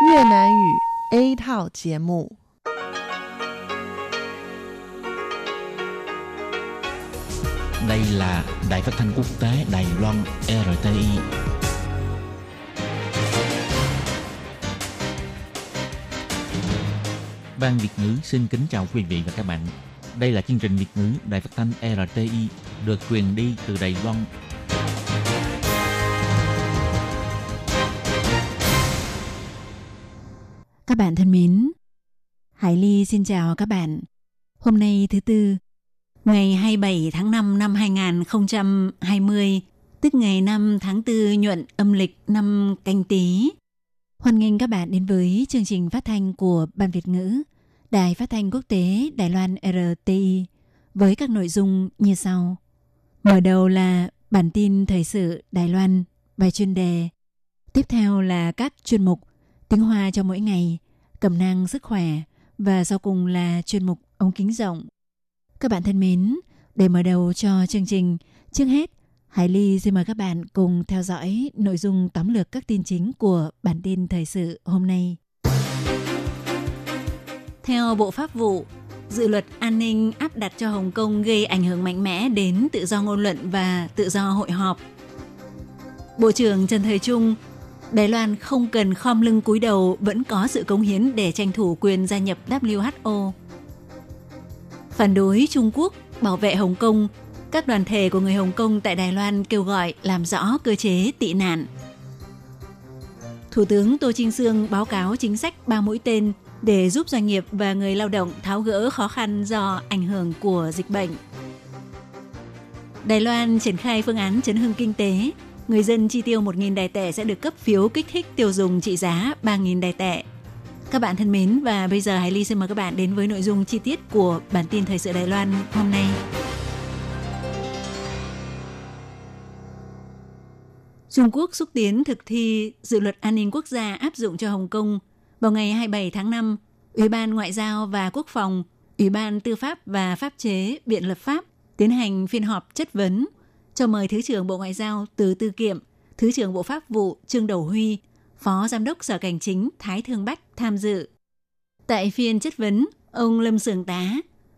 Việt Nam ngữ A thảo节目. Đây là Đài Phát thanh Quốc tế Đài Loan RTI. Ban Việt ngữ xin kính chào quý vị và các bạn. Đây là chương trình Việt ngữ Đài Phát thanh RTI được truyền đi từ Đài Loan. Các bạn thân mến, Hải Ly xin chào các bạn. Hôm nay thứ Tư, ngày 27 tháng 5 năm 2020, tức ngày 5 tháng 4 nhuận âm lịch năm Canh Tý. Hoan nghênh các bạn đến với chương trình phát thanh của Ban Việt ngữ, Đài Phát thanh Quốc tế Đài Loan RTI với các nội dung như sau. Mở đầu là bản tin thời sự Đài Loan, bài chuyên đề. Tiếp theo là các chuyên mục Tiếng Hoa cho mỗi ngày, cẩm nang sức khỏe và sau cùng là chuyên mục ống kính rộng. Các bạn thân mến, để mở đầu cho chương trình, trước hết, Hải Ly xin mời các bạn cùng theo dõi nội dung tóm lược các tin chính của bản tin thời sự hôm nay. Theo Bộ Pháp vụ, dự luật an ninh áp đặt cho Hồng Kông gây ảnh hưởng mạnh mẽ đến tự do ngôn luận và tự do hội họp. Bộ trưởng Trần Thời Trung, Đài Loan không cần khom lưng cúi đầu vẫn có sự cống hiến để tranh thủ quyền gia nhập WHO. Phản đối Trung Quốc bảo vệ Hồng Kông, các đoàn thể của người Hồng Kông tại Đài Loan kêu gọi làm rõ cơ chế tị nạn. Thủ tướng Tô Trinh Xương báo cáo chính sách 3 mũi tên để giúp doanh nghiệp và người lao động tháo gỡ khó khăn do ảnh hưởng của dịch bệnh. Đài Loan triển khai phương án chấn hưng kinh tế. Người dân chi tiêu 1.000 đài tệ sẽ được cấp phiếu kích thích tiêu dùng trị giá 3.000 đài tệ. Các bạn thân mến, và bây giờ Hải Ly xin mời các bạn đến với nội dung chi tiết của bản tin thời sự Đài Loan hôm nay. Trung Quốc xúc tiến thực thi dự luật an ninh quốc gia áp dụng cho Hồng Kông. Vào ngày 27 tháng 5, Ủy ban Ngoại giao và Quốc phòng, Ủy ban Tư pháp và Pháp chế, Viện lập pháp tiến hành phiên họp chất vấn, cho mời Thứ trưởng Bộ Ngoại giao Từ Tư Kiệm, Thứ trưởng Bộ Pháp vụ Trương Đổ Huy, Phó Giám đốc Sở Cảnh chính Thái Thương Bách tham dự. Tại phiên chất vấn, ông Lâm Sường Tá,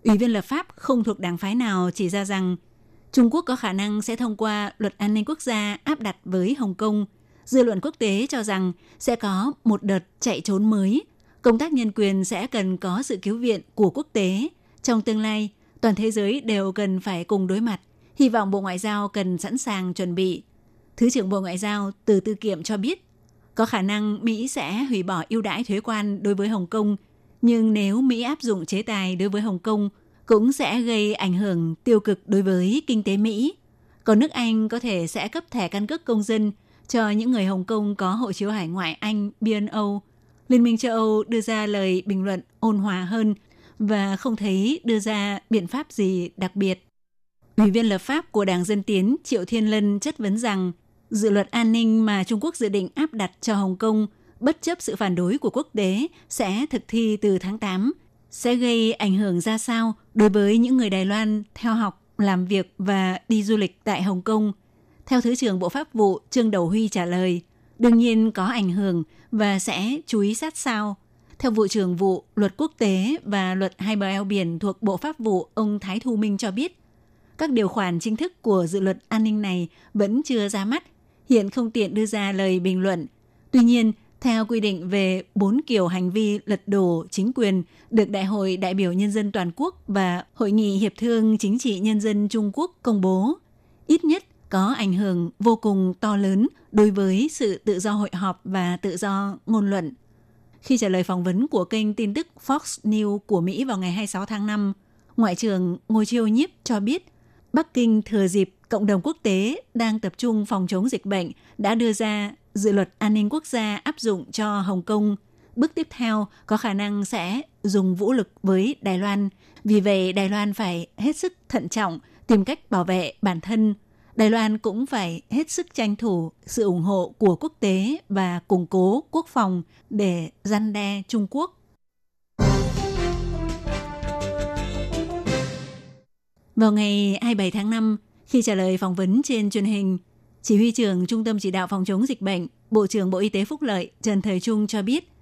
Ủy viên lập pháp không thuộc đảng phái nào chỉ ra rằng Trung Quốc có khả năng sẽ thông qua luật an ninh quốc gia áp đặt với Hồng Kông. Dư luận quốc tế cho rằng sẽ có một đợt chạy trốn mới. Công tác nhân quyền sẽ cần có sự cứu viện của quốc tế. Trong tương lai, toàn thế giới đều cần phải cùng đối mặt. Hy vọng Bộ Ngoại giao cần sẵn sàng chuẩn bị. Thứ trưởng Bộ Ngoại giao Từ Tư Kiệm cho biết, có khả năng Mỹ sẽ hủy bỏ ưu đãi thuế quan đối với Hồng Kông, nhưng nếu Mỹ áp dụng chế tài đối với Hồng Kông, cũng sẽ gây ảnh hưởng tiêu cực đối với kinh tế Mỹ. Còn nước Anh có thể sẽ cấp thẻ căn cước công dân cho những người Hồng Kông có hộ chiếu hải ngoại Anh BNO. Liên minh châu Âu đưa ra lời bình luận ôn hòa hơn và không thấy đưa ra biện pháp gì đặc biệt. Ủy viên lập pháp của Đảng Dân Tiến Triệu Thiên Lân chất vấn rằng dự luật an ninh mà Trung Quốc dự định áp đặt cho Hồng Kông bất chấp sự phản đối của quốc tế sẽ thực thi từ tháng 8, sẽ gây ảnh hưởng ra sao đối với những người Đài Loan theo học, làm việc và đi du lịch tại Hồng Kông. Theo Thứ trưởng Bộ Pháp vụ Trương Đổ Huy trả lời, đương nhiên có ảnh hưởng và sẽ chú ý sát sao. Theo Vụ trưởng Vụ Luật Quốc tế và Luật Hai bờ eo biển thuộc Bộ Pháp vụ ông Thái Thu Minh cho biết, các điều khoản chính thức của dự luật an ninh này vẫn chưa ra mắt, hiện không tiện đưa ra lời bình luận. Tuy nhiên, theo quy định về 4 kiểu hành vi lật đổ chính quyền được Đại hội đại biểu nhân dân toàn quốc và Hội nghị hiệp thương chính trị nhân dân Trung Quốc công bố, ít nhất có ảnh hưởng vô cùng to lớn đối với sự tự do hội họp và tự do ngôn luận. Khi trả lời phỏng vấn của kênh tin tức Fox News của Mỹ vào ngày 26 tháng 5, Ngoại trưởng Ngô Chiêu Nhiếp cho biết, Bắc Kinh thừa dịp cộng đồng quốc tế đang tập trung phòng chống dịch bệnh đã đưa ra dự luật an ninh quốc gia áp dụng cho Hồng Kông. Bước tiếp theo có khả năng sẽ dùng vũ lực với Đài Loan. Vì vậy, Đài Loan phải hết sức thận trọng, tìm cách bảo vệ bản thân. Đài Loan cũng phải hết sức tranh thủ sự ủng hộ của quốc tế và củng cố quốc phòng để răn đe Trung Quốc. Vào ngày 27 tháng 5, khi trả lời phỏng vấn trên truyền hình, Chỉ huy trưởng Trung tâm Chỉ đạo Phòng chống dịch bệnh, Bộ trưởng Bộ Y tế Phúc lợi Trần Thời Trung cho biết,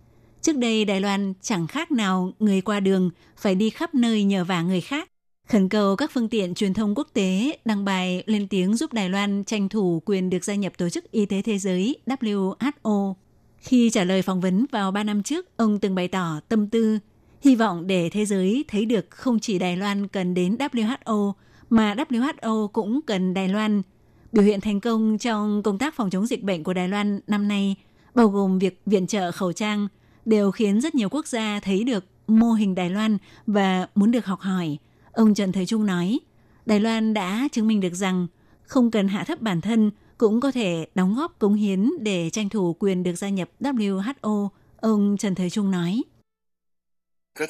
Trước đây Đài Loan chẳng khác nào người qua đường phải đi khắp nơi nhờ vả người khác. Khẩn cầu các phương tiện truyền thông quốc tế đăng bài lên tiếng giúp Đài Loan tranh thủ quyền được gia nhập Tổ chức Y tế Thế giới WHO. Khi trả lời phỏng vấn vào 3 năm trước, ông từng bày tỏ tâm tư, hy vọng để thế giới thấy được không chỉ Đài Loan cần đến WHO, mà WHO cũng cần Đài Loan. Biểu hiện thành công trong công tác phòng chống dịch bệnh của Đài Loan năm nay, bao gồm việc viện trợ khẩu trang, đều khiến rất nhiều quốc gia thấy được mô hình Đài Loan và muốn được học hỏi. Ông Trần Thời Trung nói, Đài Loan đã chứng minh được rằng không cần hạ thấp bản thân cũng có thể đóng góp cống hiến để tranh thủ quyền được gia nhập WHO. Ông Trần Thời Trung nói. Thực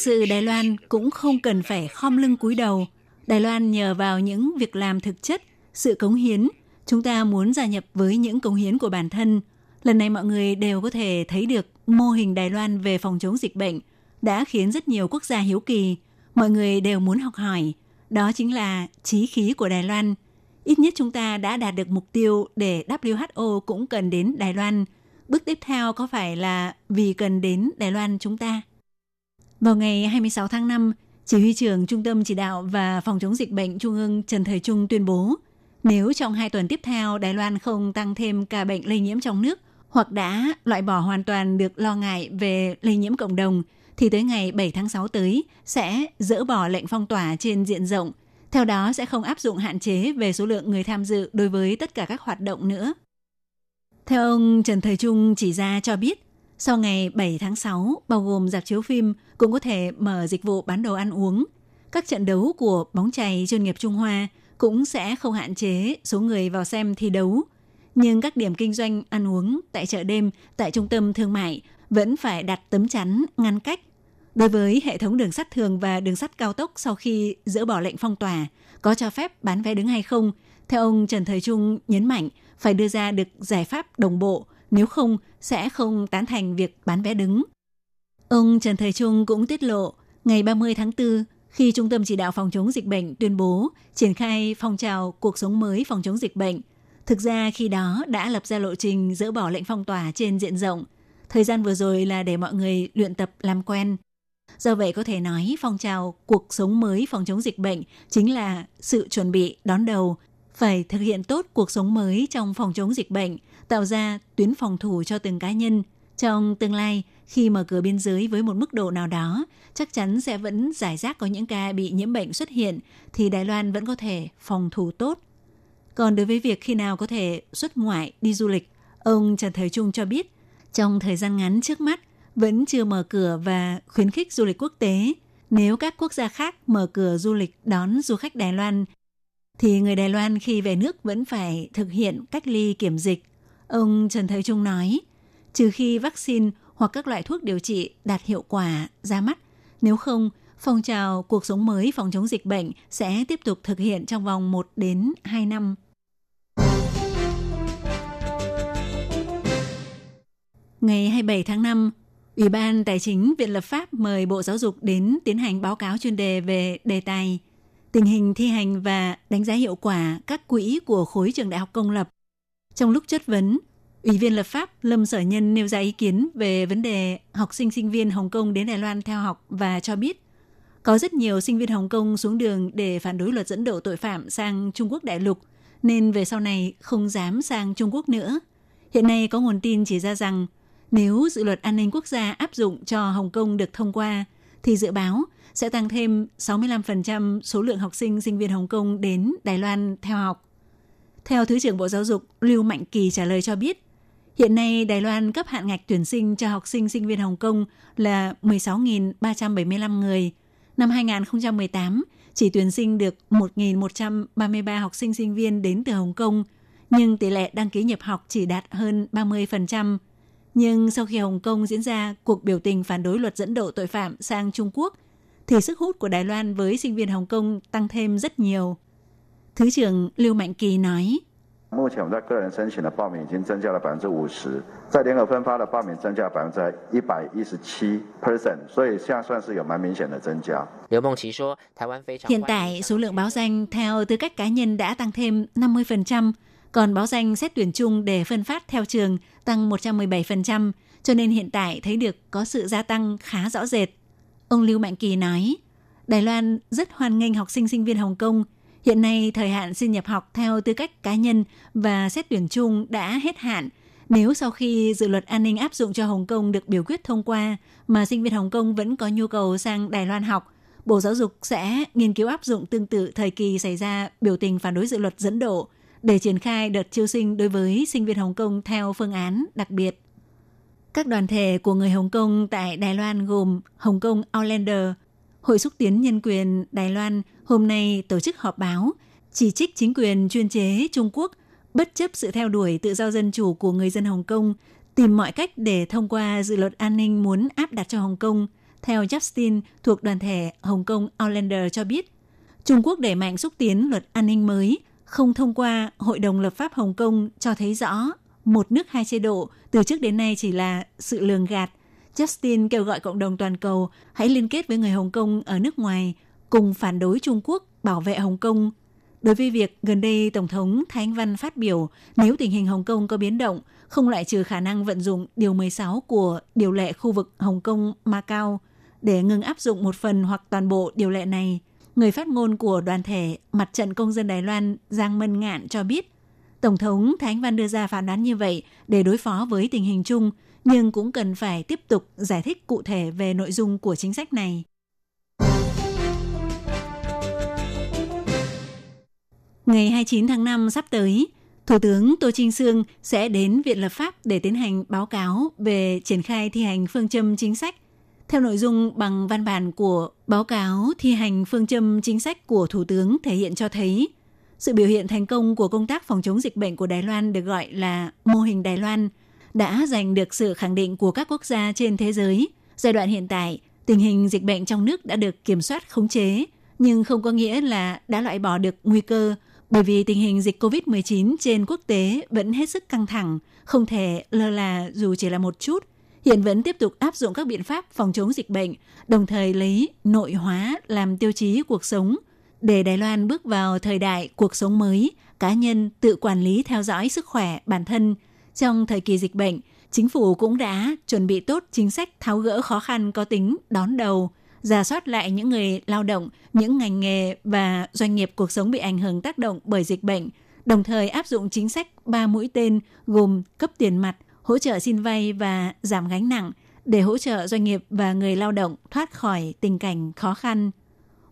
sự Đài Loan cũng không cần phải khom lưng cúi đầu. Đài Loan nhờ vào những việc làm thực chất, sự cống hiến, chúng ta muốn gia nhập với những cống hiến của bản thân. Lần này mọi người đều có thể thấy được mô hình Đài Loan về phòng chống dịch bệnh đã khiến rất nhiều quốc gia hiếu kỳ, mọi người đều muốn học hỏi. Đó chính là chí khí của Đài Loan. Ít nhất chúng ta đã đạt được mục tiêu để WHO cũng cần đến Đài Loan. Bước tiếp theo có phải là vì cần đến Đài Loan chúng ta? Vào ngày 26 tháng 5, Chỉ huy trưởng Trung tâm Chỉ đạo và Phòng chống dịch bệnh Trung ương Trần Thời Trung tuyên bố, nếu trong 2 tuần tiếp theo Đài Loan không tăng thêm ca bệnh lây nhiễm trong nước hoặc đã loại bỏ hoàn toàn được lo ngại về lây nhiễm cộng đồng, thì tới ngày 7 tháng 6 tới sẽ dỡ bỏ lệnh phong tỏa trên diện rộng. Theo đó sẽ không áp dụng hạn chế về số lượng người tham dự đối với tất cả các hoạt động nữa. Theo ông Trần Thời Trung chỉ ra cho biết, sau ngày 7 tháng 6, bao gồm rạp chiếu phim cũng có thể mở dịch vụ bán đồ ăn uống. Các trận đấu của bóng chày chuyên nghiệp Trung Hoa cũng sẽ không hạn chế số người vào xem thi đấu. Nhưng các điểm kinh doanh ăn uống tại chợ đêm, tại trung tâm thương mại vẫn phải đặt tấm chắn ngăn cách. Đối với hệ thống đường sắt thường và đường sắt cao tốc sau khi dỡ bỏ lệnh phong tỏa, có cho phép bán vé đứng hay không, theo ông Trần Thời Trung nhấn mạnh phải đưa ra được giải pháp đồng bộ, nếu không sẽ không tán thành việc bán vé đứng. Ông Trần Thời Trung cũng tiết lộ, ngày 30 tháng 4, khi Trung tâm Chỉ đạo Phòng chống dịch bệnh tuyên bố triển khai phong trào cuộc sống mới phòng chống dịch bệnh, thực ra khi đó đã lập ra lộ trình dỡ bỏ lệnh phong tỏa trên diện rộng. Thời gian vừa rồi là để mọi người luyện tập làm quen. Do vậy có thể nói phong trào cuộc sống mới phòng chống dịch bệnh chính là sự chuẩn bị đón đầu, phải thực hiện tốt cuộc sống mới trong phòng chống dịch bệnh, tạo ra tuyến phòng thủ cho từng cá nhân. Trong tương lai, khi mở cửa biên giới với một mức độ nào đó, chắc chắn sẽ vẫn rải rác có những ca bị nhiễm bệnh xuất hiện, thì Đài Loan vẫn có thể phòng thủ tốt. Còn đối với việc khi nào có thể xuất ngoại đi du lịch, ông Trần Thời Trung cho biết, trong thời gian ngắn trước mắt, vẫn chưa mở cửa và khuyến khích du lịch quốc tế. Nếu các quốc gia khác mở cửa du lịch đón du khách Đài Loan, thì người Đài Loan khi về nước vẫn phải thực hiện cách ly kiểm dịch. Ông Trần Thời Trung nói, trừ khi vaccine hoặc các loại thuốc điều trị đạt hiệu quả ra mắt, nếu không, phong trào cuộc sống mới phòng chống dịch bệnh sẽ tiếp tục thực hiện trong vòng 1 đến 2 năm. Ngày 27 tháng 5, Ủy ban Tài chính Viện Lập pháp mời Bộ Giáo dục đến tiến hành báo cáo chuyên đề về đề tài tình hình thi hành và đánh giá hiệu quả các quỹ của khối trường đại học công lập. Trong lúc chất vấn, Ủy viên Lập pháp Lâm Sở Nhân nêu ra ý kiến về vấn đề học sinh sinh viên Hồng Kông đến Đài Loan theo học và cho biết có rất nhiều sinh viên Hồng Kông xuống đường để phản đối luật dẫn độ tội phạm sang Trung Quốc đại lục nên về sau này không dám sang Trung Quốc nữa. Hiện nay có nguồn tin chỉ ra rằng nếu dự luật an ninh quốc gia áp dụng cho Hồng Kông được thông qua, thì dự báo sẽ tăng thêm 65% số lượng học sinh sinh viên Hồng Kông đến Đài Loan theo học. Theo Thứ trưởng Bộ Giáo dục Lưu Mạnh Kỳ trả lời cho biết, hiện nay Đài Loan cấp hạn ngạch tuyển sinh cho học sinh sinh viên Hồng Kông là 16.375 người. Năm 2018, chỉ tuyển sinh được 1.133 học sinh sinh viên đến từ Hồng Kông, nhưng tỷ lệ đăng ký nhập học chỉ đạt hơn 30%. Nhưng sau khi Hồng Kông diễn ra cuộc biểu tình phản đối luật dẫn độ tội phạm sang Trung Quốc, thì sức hút của Đài Loan với sinh viên Hồng Kông tăng thêm rất nhiều. Thứ trưởng Lưu Mạnh Kỳ nói, Hiện tại, số lượng báo danh theo tư cách cá nhân đã tăng thêm 50%, còn báo danh xét tuyển chung để phân phát theo trường tăng 117%, cho nên hiện tại thấy được có sự gia tăng khá rõ rệt. Ông Lưu Mạnh Kỳ nói, Đài Loan rất hoan nghênh học sinh sinh viên Hồng Kông. Hiện nay, thời hạn xin nhập học theo tư cách cá nhân và xét tuyển chung đã hết hạn. Nếu sau khi dự luật an ninh áp dụng cho Hồng Kông được biểu quyết thông qua mà sinh viên Hồng Kông vẫn có nhu cầu sang Đài Loan học, Bộ Giáo dục sẽ nghiên cứu áp dụng tương tự thời kỳ xảy ra biểu tình phản đối dự luật dẫn độ để triển khai đợt chiêu sinh đối với sinh viên Hồng Kông theo phương án đặc biệt. Các đoàn thể của người Hồng Kông tại Đài Loan gồm Hồng Kông Outlander, Hội xúc tiến nhân quyền Đài Loan hôm nay tổ chức họp báo chỉ trích chính quyền chuyên chế Trung Quốc bất chấp sự theo đuổi tự do dân chủ của người dân Hồng Kông, tìm mọi cách để thông qua dự luật an ninh muốn áp đặt cho Hồng Kông. Theo Justin thuộc đoàn thể Hồng Kông Outlander cho biết, Trung Quốc đẩy mạnh xúc tiến luật an ninh mới, không thông qua Hội đồng lập pháp Hồng Kông cho thấy rõ một nước hai chế độ từ trước đến nay chỉ là sự lường gạt. Justin kêu gọi cộng đồng toàn cầu hãy liên kết với người Hồng Kông ở nước ngoài, cùng phản đối Trung Quốc, bảo vệ Hồng Kông. Đối với việc gần đây Tổng thống Thánh Văn phát biểu nếu tình hình Hồng Kông có biến động, không loại trừ khả năng vận dụng Điều 16 của Điều lệ khu vực Hồng Kông-Macau để ngừng áp dụng một phần hoặc toàn bộ điều lệ này, người phát ngôn của đoàn thể Mặt trận Công dân Đài Loan Giang Mân Ngạn cho biết, Tổng thống Thánh Văn đưa ra phán đoán như vậy để đối phó với tình hình chung, nhưng cũng cần phải tiếp tục giải thích cụ thể về nội dung của chính sách này. Ngày 29 tháng 5 sắp tới, Thủ tướng Tô Trinh Xương sẽ đến Viện Lập pháp để tiến hành báo cáo về triển khai thi hành phương châm chính sách. Theo nội dung bằng văn bản của báo cáo thi hành phương châm chính sách của Thủ tướng thể hiện cho thấy, sự biểu hiện thành công của công tác phòng chống dịch bệnh của Đài Loan được gọi là mô hình Đài Loan đã giành được sự khẳng định của các quốc gia trên thế giới. Giai đoạn hiện tại, tình hình dịch bệnh trong nước đã được kiểm soát khống chế, nhưng không có nghĩa là đã loại bỏ được nguy cơ, bởi vì tình hình dịch COVID-19 trên quốc tế vẫn hết sức căng thẳng, không thể lơ là dù chỉ là một chút. Hiện vẫn tiếp tục áp dụng các biện pháp phòng chống dịch bệnh, đồng thời lấy nội hóa làm tiêu chí cuộc sống, để Đài Loan bước vào thời đại cuộc sống mới, cá nhân tự quản lý theo dõi sức khỏe bản thân. Trong thời kỳ dịch bệnh, chính phủ cũng đã chuẩn bị tốt chính sách tháo gỡ khó khăn có tính đón đầu, rà soát lại những người lao động, những ngành nghề và doanh nghiệp cuộc sống bị ảnh hưởng tác động bởi dịch bệnh, đồng thời áp dụng chính sách 3 mũi tên gồm cấp tiền mặt, hỗ trợ xin vay và giảm gánh nặng để hỗ trợ doanh nghiệp và người lao động thoát khỏi tình cảnh khó khăn.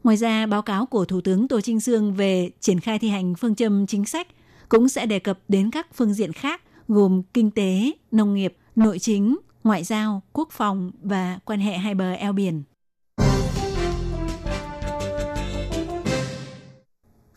Ngoài ra, báo cáo của Thủ tướng Tô Trinh Xương về triển khai thi hành phương châm chính sách cũng sẽ đề cập đến các phương diện khác gồm kinh tế, nông nghiệp, nội chính, ngoại giao, quốc phòng và quan hệ hai bờ eo biển.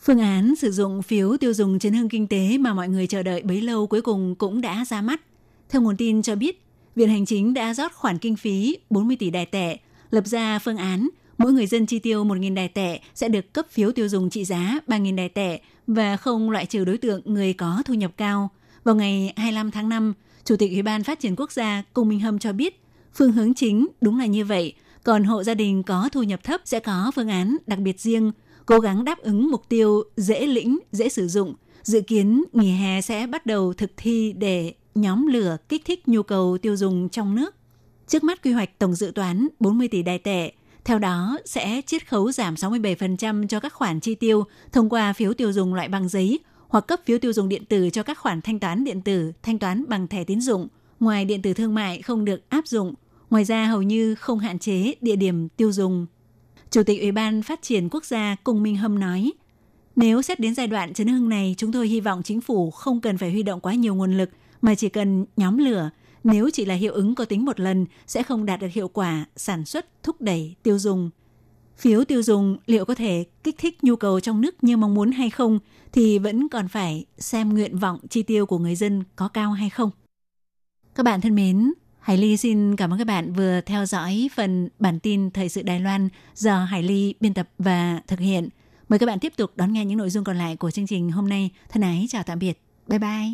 Phương án sử dụng phiếu tiêu dùng chấn hưng kinh tế mà mọi người chờ đợi bấy lâu cuối cùng cũng đã ra mắt. Theo nguồn tin cho biết, Viện Hành chính đã rót khoản kinh phí 40 tỷ đài tệ, lập ra phương án mỗi người dân chi tiêu 1.000 đài tệ sẽ được cấp phiếu tiêu dùng trị giá 3.000 đài tệ và không loại trừ đối tượng người có thu nhập cao. Vào ngày 25 tháng 5, Chủ tịch Ủy ban Phát triển Quốc gia Cùng Minh Hâm cho biết phương hướng chính đúng là như vậy, còn hộ gia đình có thu nhập thấp sẽ có phương án đặc biệt riêng, cố gắng đáp ứng mục tiêu dễ lĩnh, dễ sử dụng. Dự kiến nghỉ hè sẽ bắt đầu thực thi để nhóm lửa kích thích nhu cầu tiêu dùng trong nước. Trước mắt quy hoạch tổng dự toán 40 tỷ đài tệ, theo đó sẽ chiết khấu giảm 67% cho các khoản chi tiêu thông qua phiếu tiêu dùng loại bằng giấy hoặc cấp phiếu tiêu dùng điện tử cho các khoản thanh toán điện tử, thanh toán bằng thẻ tín dụng, ngoài điện tử thương mại không được áp dụng. Ngoài ra hầu như không hạn chế địa điểm tiêu dùng. Chủ tịch Ủy ban Phát triển Quốc gia Cùng Minh Hâm nói, nếu xét đến giai đoạn chấn hưng này, chúng tôi hy vọng chính phủ không cần phải huy động quá nhiều nguồn lực mà chỉ cần nhóm lửa, nếu chỉ là hiệu ứng có tính một lần sẽ không đạt được hiệu quả sản xuất thúc đẩy tiêu dùng. Phiếu tiêu dùng liệu có thể kích thích nhu cầu trong nước như mong muốn hay không thì vẫn còn phải xem nguyện vọng chi tiêu của người dân có cao hay không. Các bạn thân mến, Hải Ly xin cảm ơn các bạn vừa theo dõi phần bản tin Thời sự Đài Loan do Hải Ly biên tập và thực hiện. Mời các bạn tiếp tục đón nghe những nội dung còn lại của chương trình hôm nay. Thân ái chào tạm biệt. Bye bye.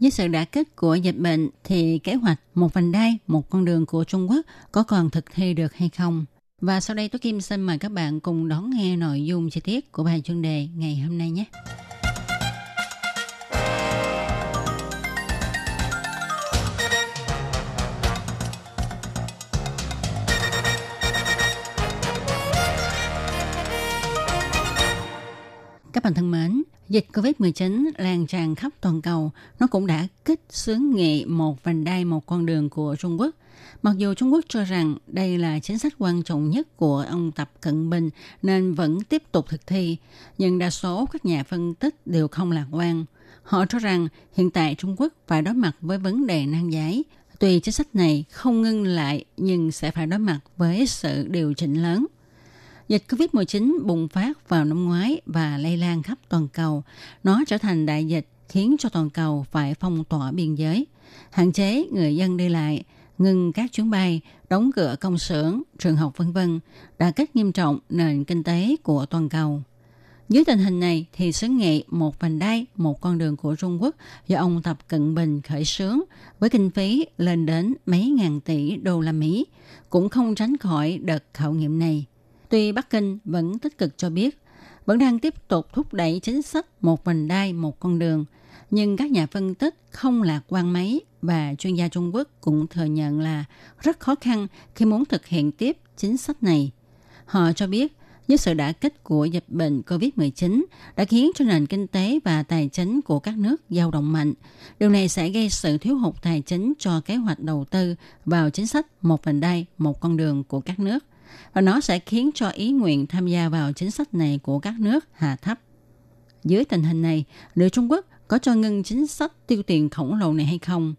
với sự đả kích của dịch bệnh thì kế hoạch một vành đai, một con đường của Trung Quốc có còn thực thi được hay không? Và sau đây Tú Kim xin mời các bạn cùng đón nghe nội dung chi tiết của bài chuyên đề ngày hôm nay nhé. Các bạn thân mến, dịch COVID-19 lan tràn khắp toàn cầu, nó cũng đã kích xướng nghị một vành đai một con đường của Trung Quốc. Mặc dù Trung Quốc cho rằng đây là chính sách quan trọng nhất của ông Tập Cận Bình nên vẫn tiếp tục thực thi, nhưng đa số các nhà phân tích đều không lạc quan. Họ cho rằng hiện tại Trung Quốc phải đối mặt với vấn đề nan giải. Tuy chính sách này không ngưng lại nhưng sẽ phải đối mặt với sự điều chỉnh lớn. Dịch COVID-19 bùng phát vào năm ngoái và lây lan khắp toàn cầu. Nó trở thành đại dịch khiến cho toàn cầu phải phong tỏa biên giới, hạn chế người dân đi lại, ngừng các chuyến bay, đóng cửa công xưởng, trường học v.v. đã kích nghiêm trọng nền kinh tế của toàn cầu. Dưới tình hình này thì xướng nghị một vành đai, một con đường của Trung Quốc do ông Tập Cận Bình khởi xướng với kinh phí lên đến mấy ngàn tỷ đô la Mỹ cũng không tránh khỏi đợt khảo nghiệm này. Tuy Bắc Kinh vẫn tích cực cho biết, vẫn đang tiếp tục thúc đẩy chính sách một vành đai, một con đường, nhưng các nhà phân tích không lạc quan mấy và chuyên gia Trung Quốc cũng thừa nhận là rất khó khăn khi muốn thực hiện tiếp chính sách này. Họ cho biết, với sự đả kích của dịch bệnh COVID-19 đã khiến cho nền kinh tế và tài chính của các nước dao động mạnh. Điều này sẽ gây sự thiếu hụt tài chính cho kế hoạch đầu tư vào chính sách một vành đai, một con đường của các nước. Và nó sẽ khiến cho ý nguyện tham gia vào chính sách này của các nước hạ thấp. Dưới tình hình này, liệu Trung Quốc có cho ngưng chính sách tiêu tiền khổng lồ này hay không?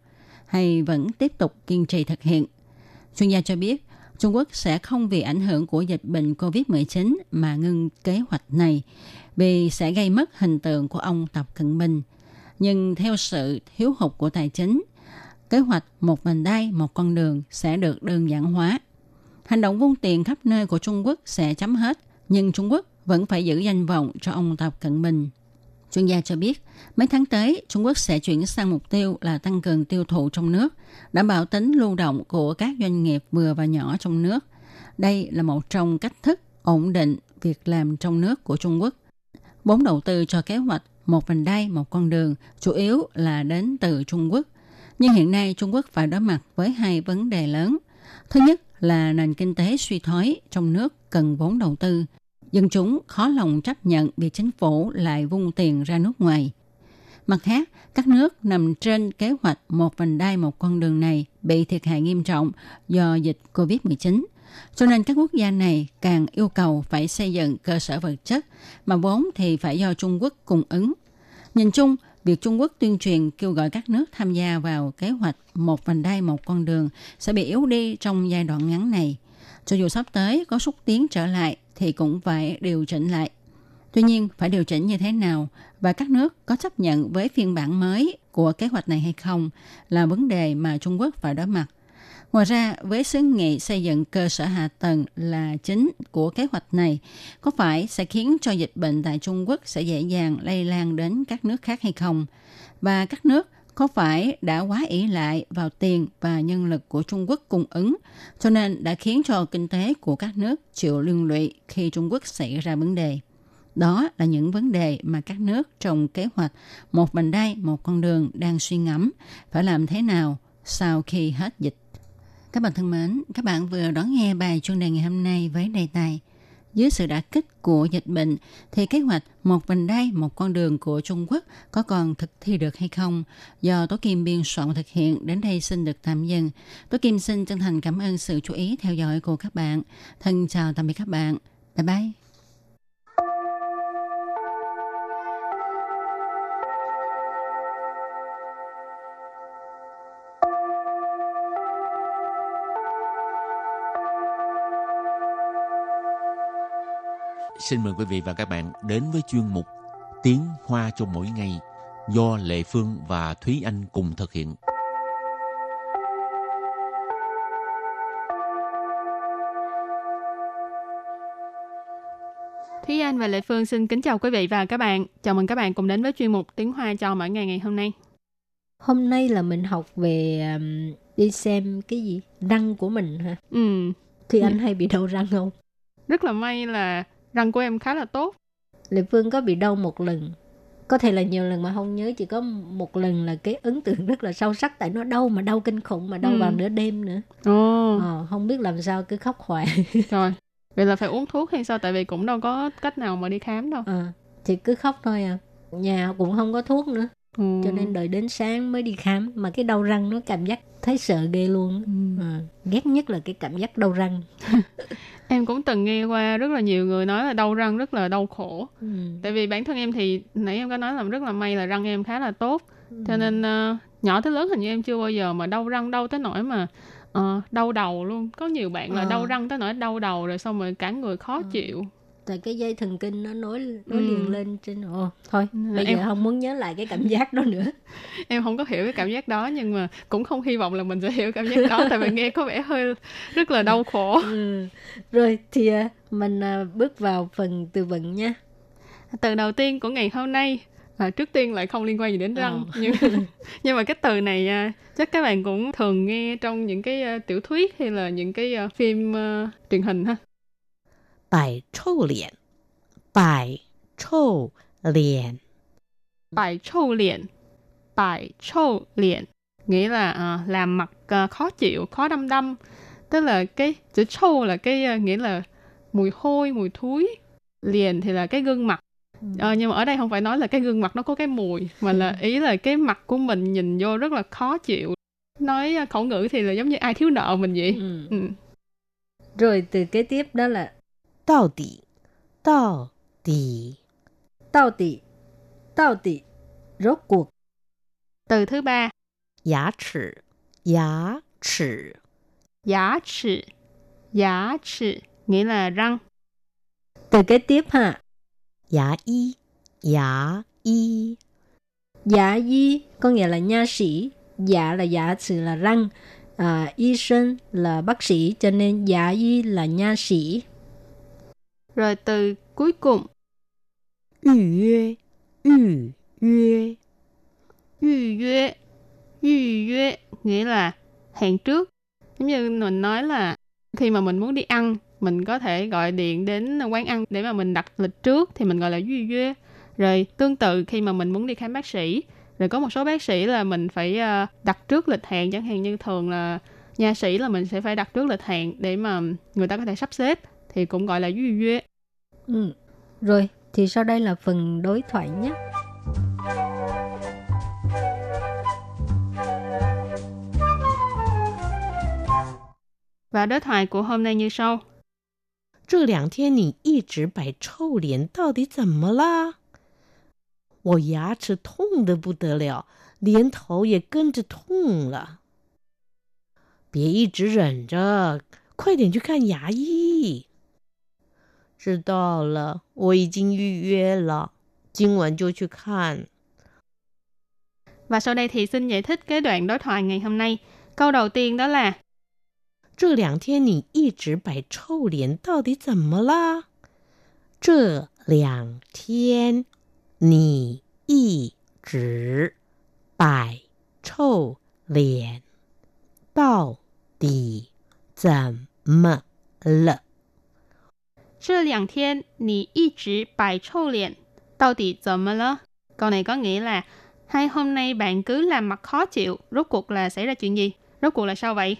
Hay vẫn tiếp tục kiên trì thực hiện? Chuyên gia cho biết, Trung Quốc sẽ không vì ảnh hưởng của dịch bệnh COVID-19 mà ngưng kế hoạch này, vì sẽ gây mất hình tượng của ông Tập Cận Bình. Nhưng theo sự thiếu hụt của tài chính, kế hoạch một vành đai, một con đường sẽ được đơn giản hóa. Hành động vung tiền khắp nơi của Trung Quốc sẽ chấm hết, nhưng Trung Quốc vẫn phải giữ danh vọng cho ông Tập Cận Bình. Chuyên gia cho biết, mấy tháng tới, Trung Quốc sẽ chuyển sang mục tiêu là tăng cường tiêu thụ trong nước, đảm bảo tính lưu động của các doanh nghiệp vừa và nhỏ trong nước. Đây là một trong cách thức ổn định việc làm trong nước của Trung Quốc. Vốn đầu tư cho kế hoạch một vành đai, một con đường chủ yếu là đến từ Trung Quốc. Nhưng hiện nay, Trung Quốc phải đối mặt với hai vấn đề lớn. Thứ nhất là nền kinh tế suy thoái trong nước cần vốn đầu tư. Dân chúng khó lòng chấp nhận việc chính phủ lại vung tiền ra nước ngoài. Mặt khác, các nước nằm trên kế hoạch một vành đai một con đường này bị thiệt hại nghiêm trọng do dịch COVID-19. Cho nên các quốc gia này càng yêu cầu phải xây dựng cơ sở vật chất mà vốn thì phải do Trung Quốc cung ứng. Nhìn chung, việc Trung Quốc tuyên truyền kêu gọi các nước tham gia vào kế hoạch một vành đai một con đường sẽ bị yếu đi trong giai đoạn ngắn này. Cho dù sắp tới có xúc tiến trở lại thì cũng phải điều chỉnh lại. Tuy nhiên, phải điều chỉnh như thế nào và các nước có chấp nhận với phiên bản mới của kế hoạch này hay không là vấn đề mà Trung Quốc phải đối mặt. Ngoài ra, với xướng nghị xây dựng cơ sở hạ tầng là chính của kế hoạch này, có phải sẽ khiến cho dịch bệnh tại Trung Quốc sẽ dễ dàng lây lan đến các nước khác hay không? Và các nước có phải đã quá ỷ lại vào tiền và nhân lực của Trung Quốc cung ứng, cho nên đã khiến cho kinh tế của các nước chịu liên lụy khi Trung Quốc xảy ra vấn đề? Đó là những vấn đề mà các nước trong kế hoạch một vành đai, một con đường đang suy ngẫm phải làm thế nào sau khi hết dịch. Các bạn thân mến, các bạn vừa đón nghe bài chuyên đề ngày hôm nay với đề tài dưới sự đả kích của dịch bệnh thì kế hoạch một vành đai một con đường của Trung Quốc có còn thực thi được hay không, do Tố Kim biên soạn thực hiện. Đến đây xin được tạm dừng. Tố Kim xin chân thành cảm ơn sự chú ý theo dõi của các bạn. Thân chào tạm biệt các bạn. Bye bye. xin mời quý vị và các bạn đến với chuyên mục Tiếng Hoa cho mỗi ngày do Lệ Phương và Thúy Anh cùng thực hiện. Thúy Anh và Lệ Phương xin kính chào quý vị và các bạn. Chào mừng các bạn cùng đến với chuyên mục Tiếng Hoa cho mỗi ngày ngày hôm nay. Hôm nay là mình học về đi xem cái gì? Răng của mình hả? Ừ. Thúy Anh hay bị đau răng không? Rất là may là răng của em khá là tốt. Lệ Phương có bị đau một lần. Có thể là nhiều lần mà không nhớ, chỉ có một lần là cái ấn tượng rất là sâu sắc, tại nó đau mà đau kinh khủng, mà đau vào nửa đêm nữa. Không biết làm sao cứ khóc hoài. Rồi. Vậy là phải uống thuốc hay sao? Tại vì cũng đâu có cách nào mà đi khám đâu. Thì cứ khóc thôi à. Nhà cũng không có thuốc nữa. Cho nên đợi đến sáng mới đi khám. Mà cái đau răng nó cảm giác thấy sợ ghê luôn. Ghét nhất là cái cảm giác đau răng. Em cũng từng nghe qua rất là nhiều người nói là đau răng rất là đau khổ. Tại vì bản thân em thì nãy em có nói là rất là may là răng em khá là tốt. Cho nên nhỏ tới lớn hình như em chưa bao giờ mà đau răng đau tới nỗi mà đau đầu luôn. Có nhiều bạn là đau răng tới nỗi đau đầu rồi xong rồi cả người khó chịu. Tại cái dây thần kinh nó nối liền lên trên. Thôi bây giờ không muốn nhớ lại cái cảm giác đó nữa. Em không có hiểu cái cảm giác đó, nhưng mà cũng không hy vọng là mình sẽ hiểu cảm giác đó. Tại vì nghe có vẻ hơi rất là đau khổ. Rồi thì mình bước vào phần từ vựng nha. Từ đầu tiên của ngày hôm nay trước tiên lại không liên quan gì đến răng. Nhưng mà cái từ này chắc các bạn cũng thường nghe trong những cái tiểu thuyết hay là những cái phim truyền hình ha. Bài trâu liền nghĩa là làm mặt khó chịu, khó đăm đăm. Tức là cái chữ trâu là cái nghĩa là mùi hôi, mùi thối. Liền thì là cái gương mặt. Nhưng mà ở đây không phải nói là cái gương mặt nó có cái mùi, mà là ý là cái mặt của mình nhìn vô rất là khó chịu. Nói khẩu ngữ thì là giống như ai thiếu nợ mình vậy. Rồi từ kế tiếp đó là Đào tỷ, rốt cuộc. Từ thứ ba, Giá trị, nghĩa là răng. Từ kế tiếp ha, Giá y, có nghĩa là nha sĩ. Giá là giá trị là răng, y sinh là bác sĩ, cho nên giá y là nha sĩ. Rồi từ cuối cùng, Yu yue, nghĩa là hẹn trước. Giống như mình nói là khi mà mình muốn đi ăn, mình có thể gọi điện đến quán ăn để mà mình đặt lịch trước, thì mình gọi là yu yue. Rồi tương tự khi mà mình muốn đi khám bác sĩ, rồi có một số bác sĩ là mình phải đặt trước lịch hẹn, chẳng hạn như thường là nha sĩ là mình sẽ phải đặt trước lịch hẹn để mà người ta có thể sắp xếp, thì cũng gọi là duy duy. Rồi, thì sau đây là phần đối thoại nhé. Và đối thoại của hôm nay như sau. 这两天你一直摆臭脸，到底怎么了？我牙齿痛得不得了，连头也跟着痛了。别一直忍着，快点去看牙医。 知道了，我已经预约了，今晚就去看. Và sau đây thì xin giải thích cái đoạn đối thoại ngày hôm nay. Câu đầu tiên đó là 这两天你一直摆臭脸，到底怎么了？这两天你一直摆臭脸，到底怎么了? Câu này có nghĩa là hai hôm nay bạn cứ làm mặt khó chịu, rốt cuộc là xảy ra chuyện gì? Rốt cuộc là sao vậy?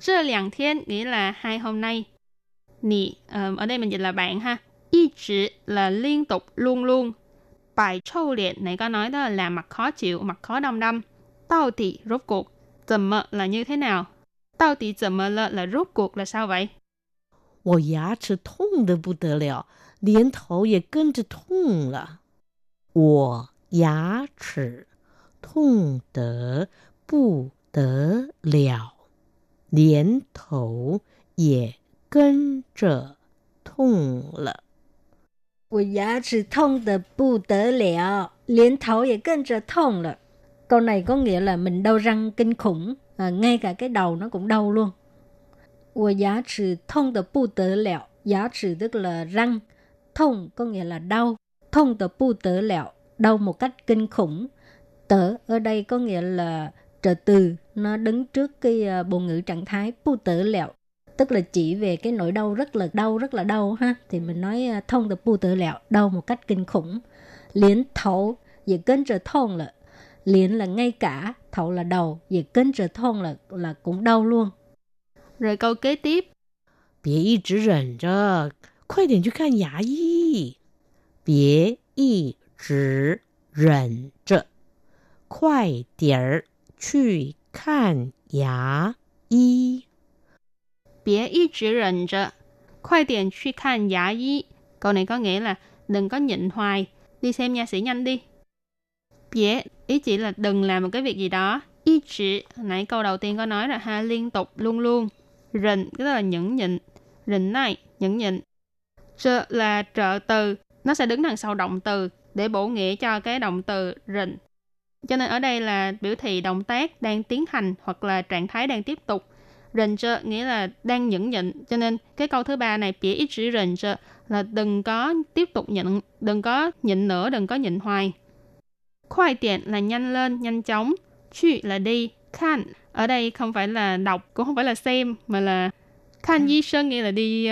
这两天 nghĩa là hai hôm nay. Nì, ở đây mình dịch là bạn ha. 一直 là liên tục, luôn luôn. 摆臭脸 này có nói đó là làm mặt khó chịu, mặt khó đăm đăm. 到底 rốt cuộc, 怎么 là như thế nào? 到底怎么了 là rốt cuộc là sao vậy? 我牙齿痛得不得了，连头也跟着痛了。我牙齿痛得不得了，连头也跟着痛了。Câu này có nghĩa là mình đau răng kinh khủng, ngay cả cái đầu nó cũng đau luôn. Của giá trị thông tờ pu tớ lẹo, giá trị tức là răng, thông có nghĩa là đau, thông tờ pu tớ lẹo, đau một cách kinh khủng. Tớ ở đây có nghĩa là trợ từ, nó đứng trước cái bộ ngữ trạng thái pu tớ lẹo, tức là chỉ về cái nỗi đau rất là đau ha, thì mình nói thông tờ pu tớ lẹo, đau một cách kinh khủng. Liễn thấu, dễ kênh trở thông là liền là ngay cả, thậu là đầu, và kênh trở thông là cũng đau luôn. Rồi câu kế tiếp.别一直忍着，快点去看牙医。 Câu này có nghĩa là đừng có nhịn hoài, đi xem nha sĩ nhanh đi. Bie ý chỉ là đừng làm một cái việc gì đó. Ý chỉ, nãy câu đầu tiên có nói là ha, liên tục, luôn luôn. Rình, tức là nhẫn nhịn. Rình này, nhẫn nhịn. Trợ là trợ từ. Nó sẽ đứng đằng sau động từ để bổ nghĩa cho cái động từ rình. Cho nên ở đây là biểu thị động tác đang tiến hành hoặc là trạng thái đang tiếp tục. Rình trợ nghĩa là đang nhẫn nhịn. Cho nên cái câu thứ ba này, bie ý chỉ rình trợ là đừng có tiếp tục nhịn, đừng có nhịn nữa, đừng có nhịn hoài. Khoai tiện là nhanh lên, nhanh chóng. Chu là đi. Khan ở đây không phải là đọc, cũng không phải là xem, mà là khan y sơn nghĩa là đi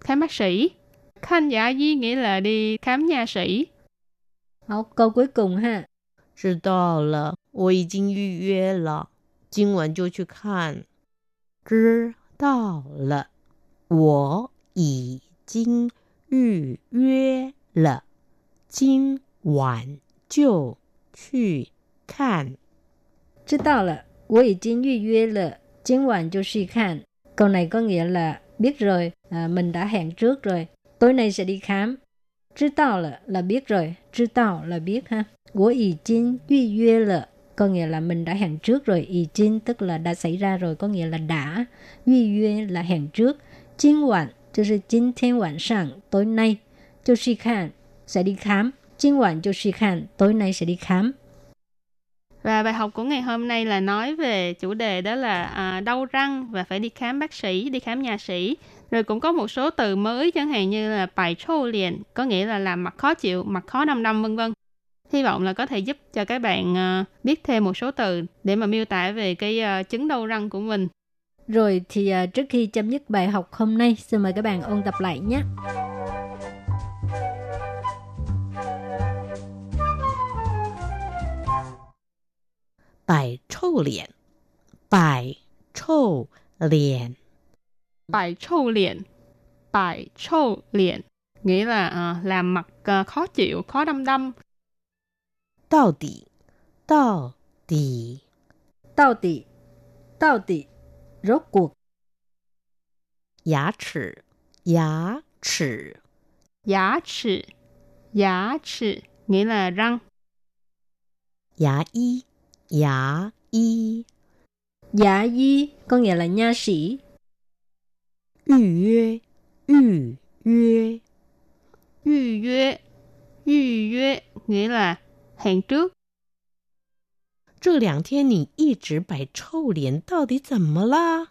khám bác sĩ. Khan giả y nghĩa là đi khám nha sĩ. Học câu cuối cùng ha. 知道了，我已经预约了，今晚就去看。知道了，我已经预约了，今晚就去看. Câu này có nghĩa là biết rồi, mình đã hẹn trước rồi, tối nay sẽ đi khám. 知道了 là biết rồi, 知道 là biết ha. 我已经预约了 có nghĩa là mình đã hẹn trước rồi, 已经 tức là đã xảy ra rồi, có nghĩa là đã, 预约 là hẹn trước. 今晚 就是今天晚上 tối nay, 就去看 sẽ đi khám. 今晚就去看 tối nay sẽ đi khám. Và bài học của ngày hôm nay là nói về chủ đề đó là đau răng và phải đi khám bác sĩ, đi khám nha sĩ. Rồi cũng có một số từ mới chẳng hạn như là bài trâu liền, có nghĩa là làm mặt khó chịu, mặt khó đăm đăm vân vân. Hy vọng là có thể giúp cho các bạn biết thêm một số từ để mà miêu tả về cái chứng đau răng của mình. Rồi thì trước khi chấm dứt bài học hôm nay, xin mời các bạn ôn tập lại nhé. Bài trâu liền nghĩa là làm mặt khó chịu, khó đăm đăm. Tao tỉ rốt cuộc. Giá trị nghĩa là răng. Giá y có nghĩa là nha sĩ. Yu yue nghĩa là hẹn trước. 这两天你一直摆臭脸到底怎么了?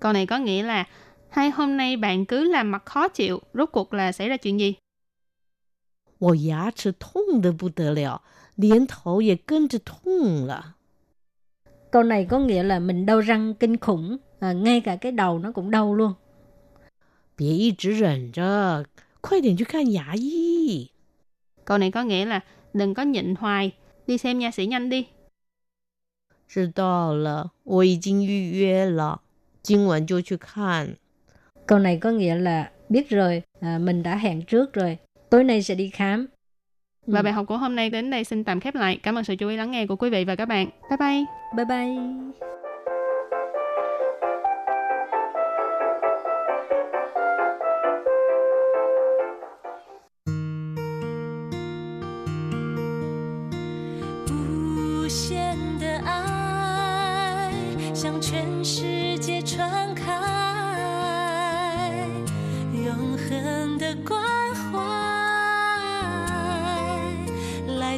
Câu này có nghĩa là hai hôm nay bạn cứ làm mặt khó chịu, rốt cuộc là xảy ra chuyện gì? 我牙齿痛得不得了 连头也跟着痛了. Câu này có nghĩa là mình đau răng kinh khủng, ngay cả cái đầu nó cũng đau luôn. 别一直忍着，快点去看牙医. Câu này có nghĩa là đừng có nhịn hoài, đi xem nha sĩ nhanh đi. 知道了，我已经预约了，今晚就去看. Câu này có nghĩa là biết rồi, mình đã hẹn trước rồi, tối nay sẽ đi khám. Và bài học của hôm nay đến đây xin tạm khép lại. Cảm ơn sự chú ý lắng nghe của quý vị và các bạn. Bye bye. Bye bye.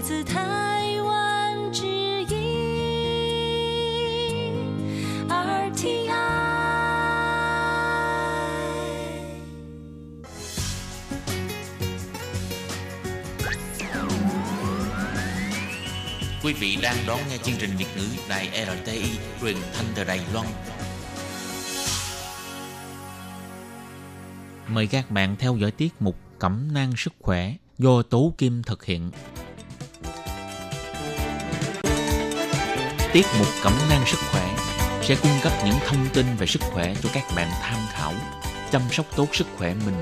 Quý vị đang đón nghe chương trình Việt ngữ Đài RTI truyền thanh từ Đài Loan. Mời các bạn theo dõi tiết mục Cẩm nang sức khỏe do Tú Kim thực hiện. Tiết mục Cẩm nang sức khỏe sẽ cung cấp những thông tin về sức khỏe cho các bạn tham khảo, chăm sóc tốt sức khỏe mình.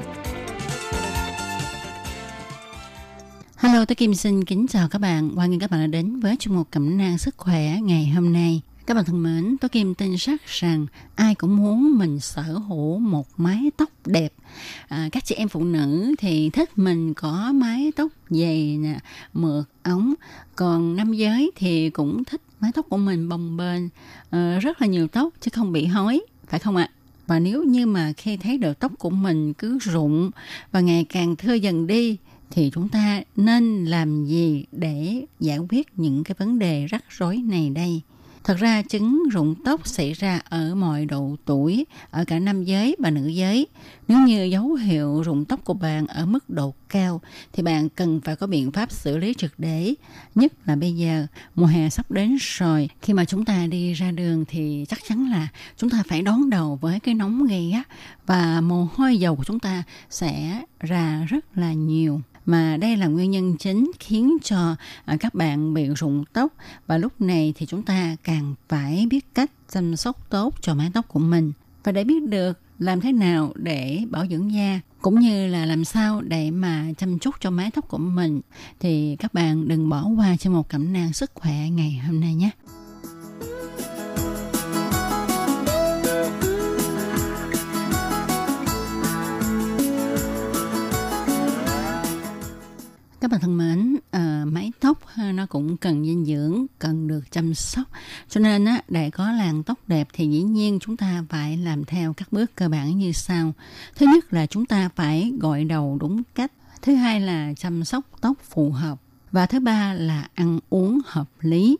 Hello, tôi Kim xin kính chào các bạn. Hoan nghênh các bạn đã đến với chương mục Cẩm nang sức khỏe ngày hôm nay. Các bạn thân mến, tôi Kim tin chắc rằng ai cũng muốn mình sở hữu một mái tóc đẹp. Các chị em phụ nữ thì thích mình có mái tóc dày nè, mượt ống. Còn nam giới thì cũng thích mái tóc của mình bồng bềnh, rất là nhiều tóc chứ không bị hói, phải không ạ? Và nếu như mà khi thấy đầu tóc của mình cứ rụng và ngày càng thưa dần đi, thì chúng ta nên làm gì để giải quyết những cái vấn đề rắc rối này đây? Thật ra chứng rụng tóc xảy ra ở mọi độ tuổi, ở cả nam giới và nữ giới. Nếu như dấu hiệu rụng tóc của bạn ở mức độ cao thì bạn cần phải có biện pháp xử lý triệt để. Nhất là bây giờ mùa hè sắp đến rồi, khi mà chúng ta đi ra đường thì chắc chắn là chúng ta phải đón đầu với cái nóng gay gắt và mồ hôi dầu của chúng ta sẽ ra rất là nhiều. Mà đây là nguyên nhân chính khiến cho các bạn bị rụng tóc. Và lúc này thì chúng ta càng phải biết cách chăm sóc tốt cho mái tóc của mình. Và để biết được làm thế nào để bảo dưỡng da cũng như là làm sao để mà chăm chút cho mái tóc của mình, thì các bạn đừng bỏ qua cho một Cẩm nang sức khỏe ngày hôm nay nhé. Các bạn thân mến, mái tóc nó cũng cần dinh dưỡng, cần được chăm sóc. Cho nên để có làn tóc đẹp thì dĩ nhiên chúng ta phải làm theo các bước cơ bản như sau. Thứ nhất là chúng ta phải gội đầu đúng cách. Thứ hai là chăm sóc tóc phù hợp. Và thứ ba là ăn uống hợp lý.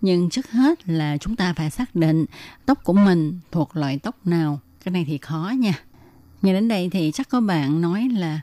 Nhưng trước hết là chúng ta phải xác định tóc của mình thuộc loại tóc nào. Cái này thì khó nha. Nghe đến đây thì chắc có bạn nói là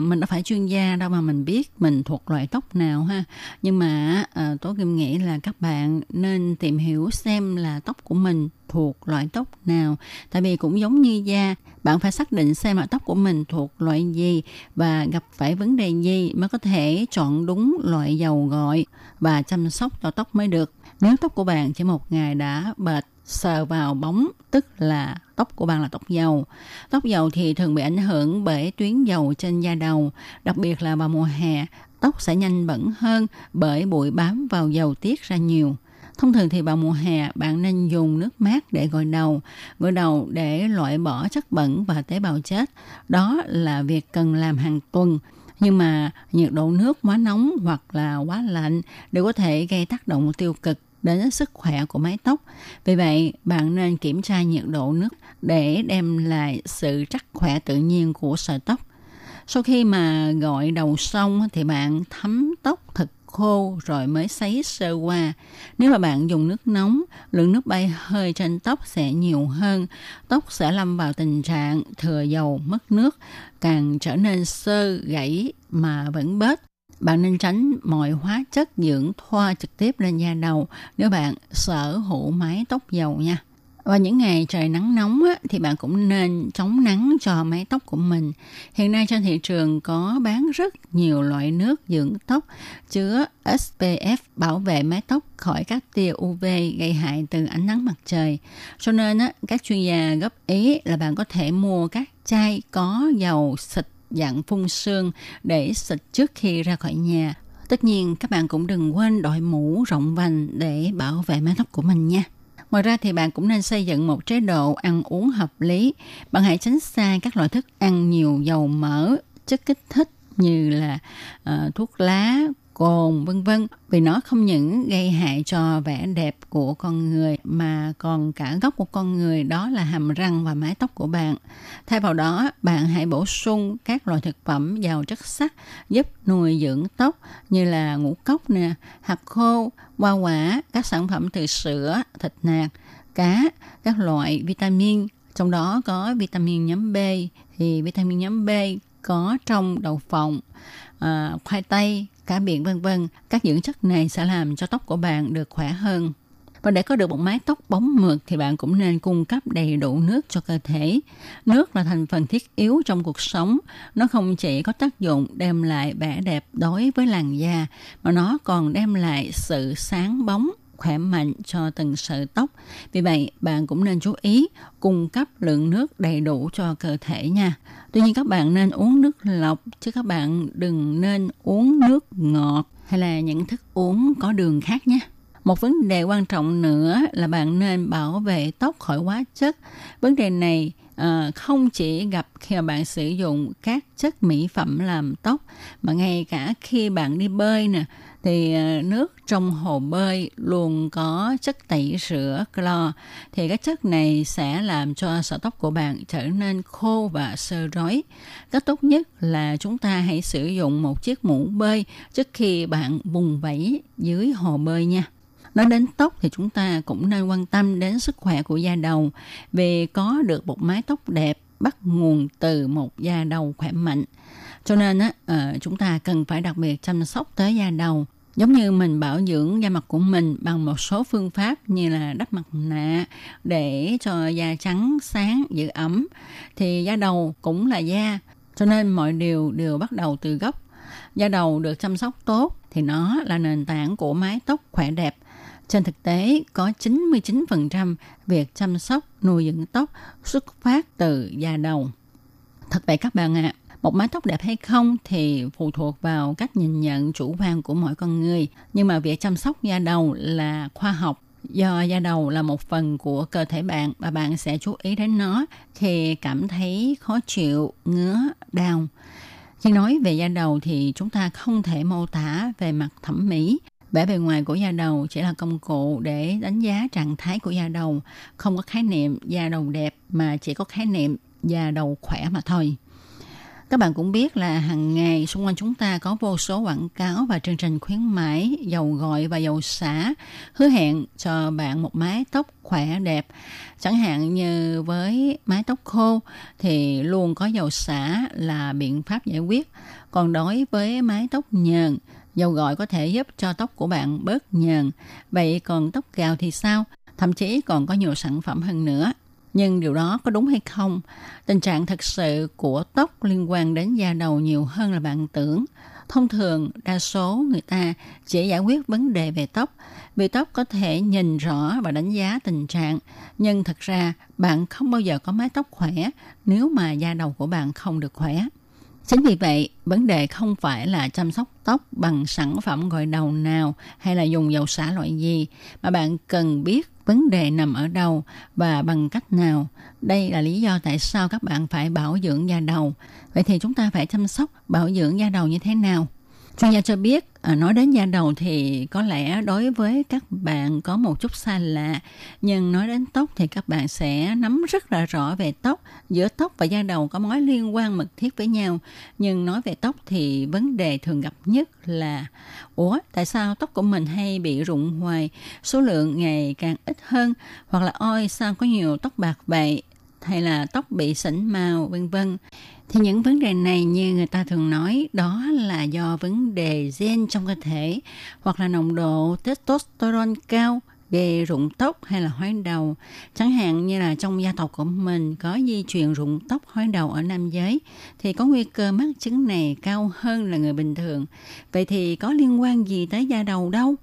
mình đã phải chuyên gia đâu mà mình biết mình thuộc loại tóc nào ha. Nhưng mà Tố Kim nghĩ là các bạn nên tìm hiểu xem là tóc của mình thuộc loại tóc nào. Tại vì cũng giống như da, bạn phải xác định xem là tóc của mình thuộc loại gì và gặp phải vấn đề gì mới có thể chọn đúng loại dầu gội và chăm sóc cho tóc mới được. Nếu tóc của bạn chỉ một ngày đã bệt, sờ vào bóng, tức là tóc của bạn là tóc dầu. Tóc dầu thì thường bị ảnh hưởng bởi tuyến dầu trên da đầu, đặc biệt là vào mùa hè, tóc sẽ nhanh bẩn hơn bởi bụi bám vào dầu tiết ra nhiều. Thông thường thì vào mùa hè, bạn nên dùng nước mát để gội đầu để loại bỏ chất bẩn và tế bào chết. Đó là việc cần làm hàng tuần. Nhưng mà nhiệt độ nước quá nóng hoặc là quá lạnh đều có thể gây tác động tiêu cực đến sức khỏe của mái tóc. Vì vậy, bạn nên kiểm tra nhiệt độ nước để đem lại sự chắc khỏe tự nhiên của sợi tóc. Sau khi mà gội đầu xong thì bạn thấm tóc thật khô rồi mới sấy sơ qua. Nếu mà bạn dùng nước nóng, lượng nước bay hơi trên tóc sẽ nhiều hơn. Tóc sẽ lâm vào tình trạng thừa dầu mất nước, càng trở nên sơ gãy mà vẫn bết. Bạn nên tránh mọi hóa chất dưỡng thoa trực tiếp lên da đầu nếu bạn sở hữu mái tóc dầu nha. Và những ngày trời nắng nóng thì bạn cũng nên chống nắng cho mái tóc của mình. Hiện nay trên thị trường có bán rất nhiều loại nước dưỡng tóc chứa SPF bảo vệ mái tóc khỏi các tia UV gây hại từ ánh nắng mặt trời. Cho nên các chuyên gia góp ý là bạn có thể mua các chai có dầu xịt dạng phun sương để xịt trước khi ra khỏi nhà. Tất nhiên các bạn cũng đừng quên đội mũ rộng vành để bảo vệ mái tóc của mình nha. Ngoài ra thì bạn cũng nên xây dựng một chế độ ăn uống hợp lý. Bạn hãy tránh xa các loại thức ăn nhiều dầu mỡ, chất kích thích như là thuốc lá, cồn, vân vân, vì nó không những gây hại cho vẻ đẹp của con người mà còn cả gốc của con người, đó là hàm răng và mái tóc của bạn. Thay vào đó, bạn hãy bổ sung các loại thực phẩm giàu chất sắt giúp nuôi dưỡng tóc như là ngũ cốc nè, hạt khô, hoa quả, các sản phẩm từ sữa, thịt nạc, cá, các loại vitamin, trong đó có vitamin nhóm B. Thì vitamin nhóm B có trong đậu phộng, khoai tây, cá biển, vân vân. Các dưỡng chất này sẽ làm cho tóc của bạn được khỏe hơn. Và để có được một mái tóc bóng mượt thì bạn cũng nên cung cấp đầy đủ nước cho cơ thể. Nước là thành phần thiết yếu trong cuộc sống. Nó không chỉ có tác dụng đem lại vẻ đẹp đối với làn da, mà nó còn đem lại sự sáng bóng, khỏe mạnh cho từng sợi tóc. Vì vậy, bạn cũng nên chú ý cung cấp lượng nước đầy đủ cho cơ thể nha. Tuy nhiên, các bạn nên uống nước lọc, chứ các bạn đừng nên uống nước ngọt hay là những thức uống có đường khác nhé. Một vấn đề quan trọng nữa là bạn nên bảo vệ tóc khỏi hóa chất. Vấn đề này không chỉ gặp khi mà bạn sử dụng các chất mỹ phẩm làm tóc, mà ngay cả khi bạn đi bơi nè, thì nước trong hồ bơi luôn có chất tẩy rửa clo, thì các chất này sẽ làm cho sợi tóc của bạn trở nên khô và xơ rối. Cách tốt nhất là chúng ta hãy sử dụng một chiếc mũ bơi trước khi bạn vùng vẫy dưới hồ bơi nha. Nói đến tóc thì chúng ta cũng nên quan tâm đến sức khỏe của da đầu, vì có được một mái tóc đẹp bắt nguồn từ một da đầu khỏe mạnh. Cho nên chúng ta cần phải đặc biệt chăm sóc tới da đầu, giống như mình bảo dưỡng da mặt của mình bằng một số phương pháp như là đắp mặt nạ để cho da trắng sáng, giữ ẩm, thì da đầu cũng là da, cho nên mọi điều đều bắt đầu từ gốc. Da đầu được chăm sóc tốt thì nó là nền tảng của mái tóc khỏe đẹp. Trên thực tế, có 99% việc chăm sóc nuôi dưỡng tóc xuất phát từ da đầu. Thật vậy các bạn ạ, một mái tóc đẹp hay không thì phụ thuộc vào cách nhìn nhận chủ quan của mỗi con người. Nhưng mà việc chăm sóc da đầu là khoa học, do da đầu là một phần của cơ thể bạn và bạn sẽ chú ý đến nó khi cảm thấy khó chịu, ngứa, đau. Khi nói về da đầu thì chúng ta không thể mô tả về mặt thẩm mỹ. Vẻ bề ngoài của da đầu chỉ là công cụ để đánh giá trạng thái của da đầu, không có khái niệm da đầu đẹp mà chỉ có khái niệm da đầu khỏe mà thôi. Các bạn cũng biết là hàng ngày xung quanh chúng ta có vô số quảng cáo và chương trình khuyến mãi, dầu gội và dầu xả hứa hẹn cho bạn một mái tóc khỏe đẹp. Chẳng hạn như với mái tóc khô thì luôn có dầu xả là biện pháp giải quyết. Còn đối với mái tóc nhờn, dầu gội có thể giúp cho tóc của bạn bớt nhờn. Vậy còn tóc gạo thì sao? Thậm chí còn có nhiều sản phẩm hơn nữa. Nhưng điều đó có đúng hay không? Tình trạng thực sự của tóc liên quan đến da đầu nhiều hơn là bạn tưởng. Thông thường, đa số người ta chỉ giải quyết vấn đề về tóc, vì tóc có thể nhìn rõ và đánh giá tình trạng. Nhưng thật ra, bạn không bao giờ có mái tóc khỏe nếu mà da đầu của bạn không được khỏe. Chính vì vậy, vấn đề không phải là chăm sóc tóc bằng sản phẩm gội đầu nào hay là dùng dầu xả loại gì, mà bạn cần biết vấn đề nằm ở đâu và bằng cách nào. Đây là lý do tại sao các bạn phải bảo dưỡng da đầu. Vậy thì chúng ta phải chăm sóc, bảo dưỡng da đầu như thế nào? Chuyên gia cho biết, nói đến da đầu thì có lẽ đối với các bạn có một chút xa lạ, nhưng nói đến tóc thì các bạn sẽ nắm rất là rõ về tóc. Giữa tóc và da đầu có mối liên quan mật thiết với nhau, nhưng nói về tóc thì vấn đề thường gặp nhất là tại sao tóc của mình hay bị rụng hoài, số lượng ngày càng ít hơn, hoặc là ôi sao có nhiều tóc bạc vậy, hay là tóc bị sẫm màu, vân vân. Thì những vấn đề này như người ta thường nói đó là do vấn đề gen trong cơ thể, hoặc là nồng độ testosterone cao gây rụng tóc hay là hói đầu. Chẳng hạn như là trong gia tộc của mình có di truyền rụng tóc hói đầu ở nam giới thì có nguy cơ mắc chứng này cao hơn là người bình thường. Vậy thì có liên quan gì tới da đầu đâu?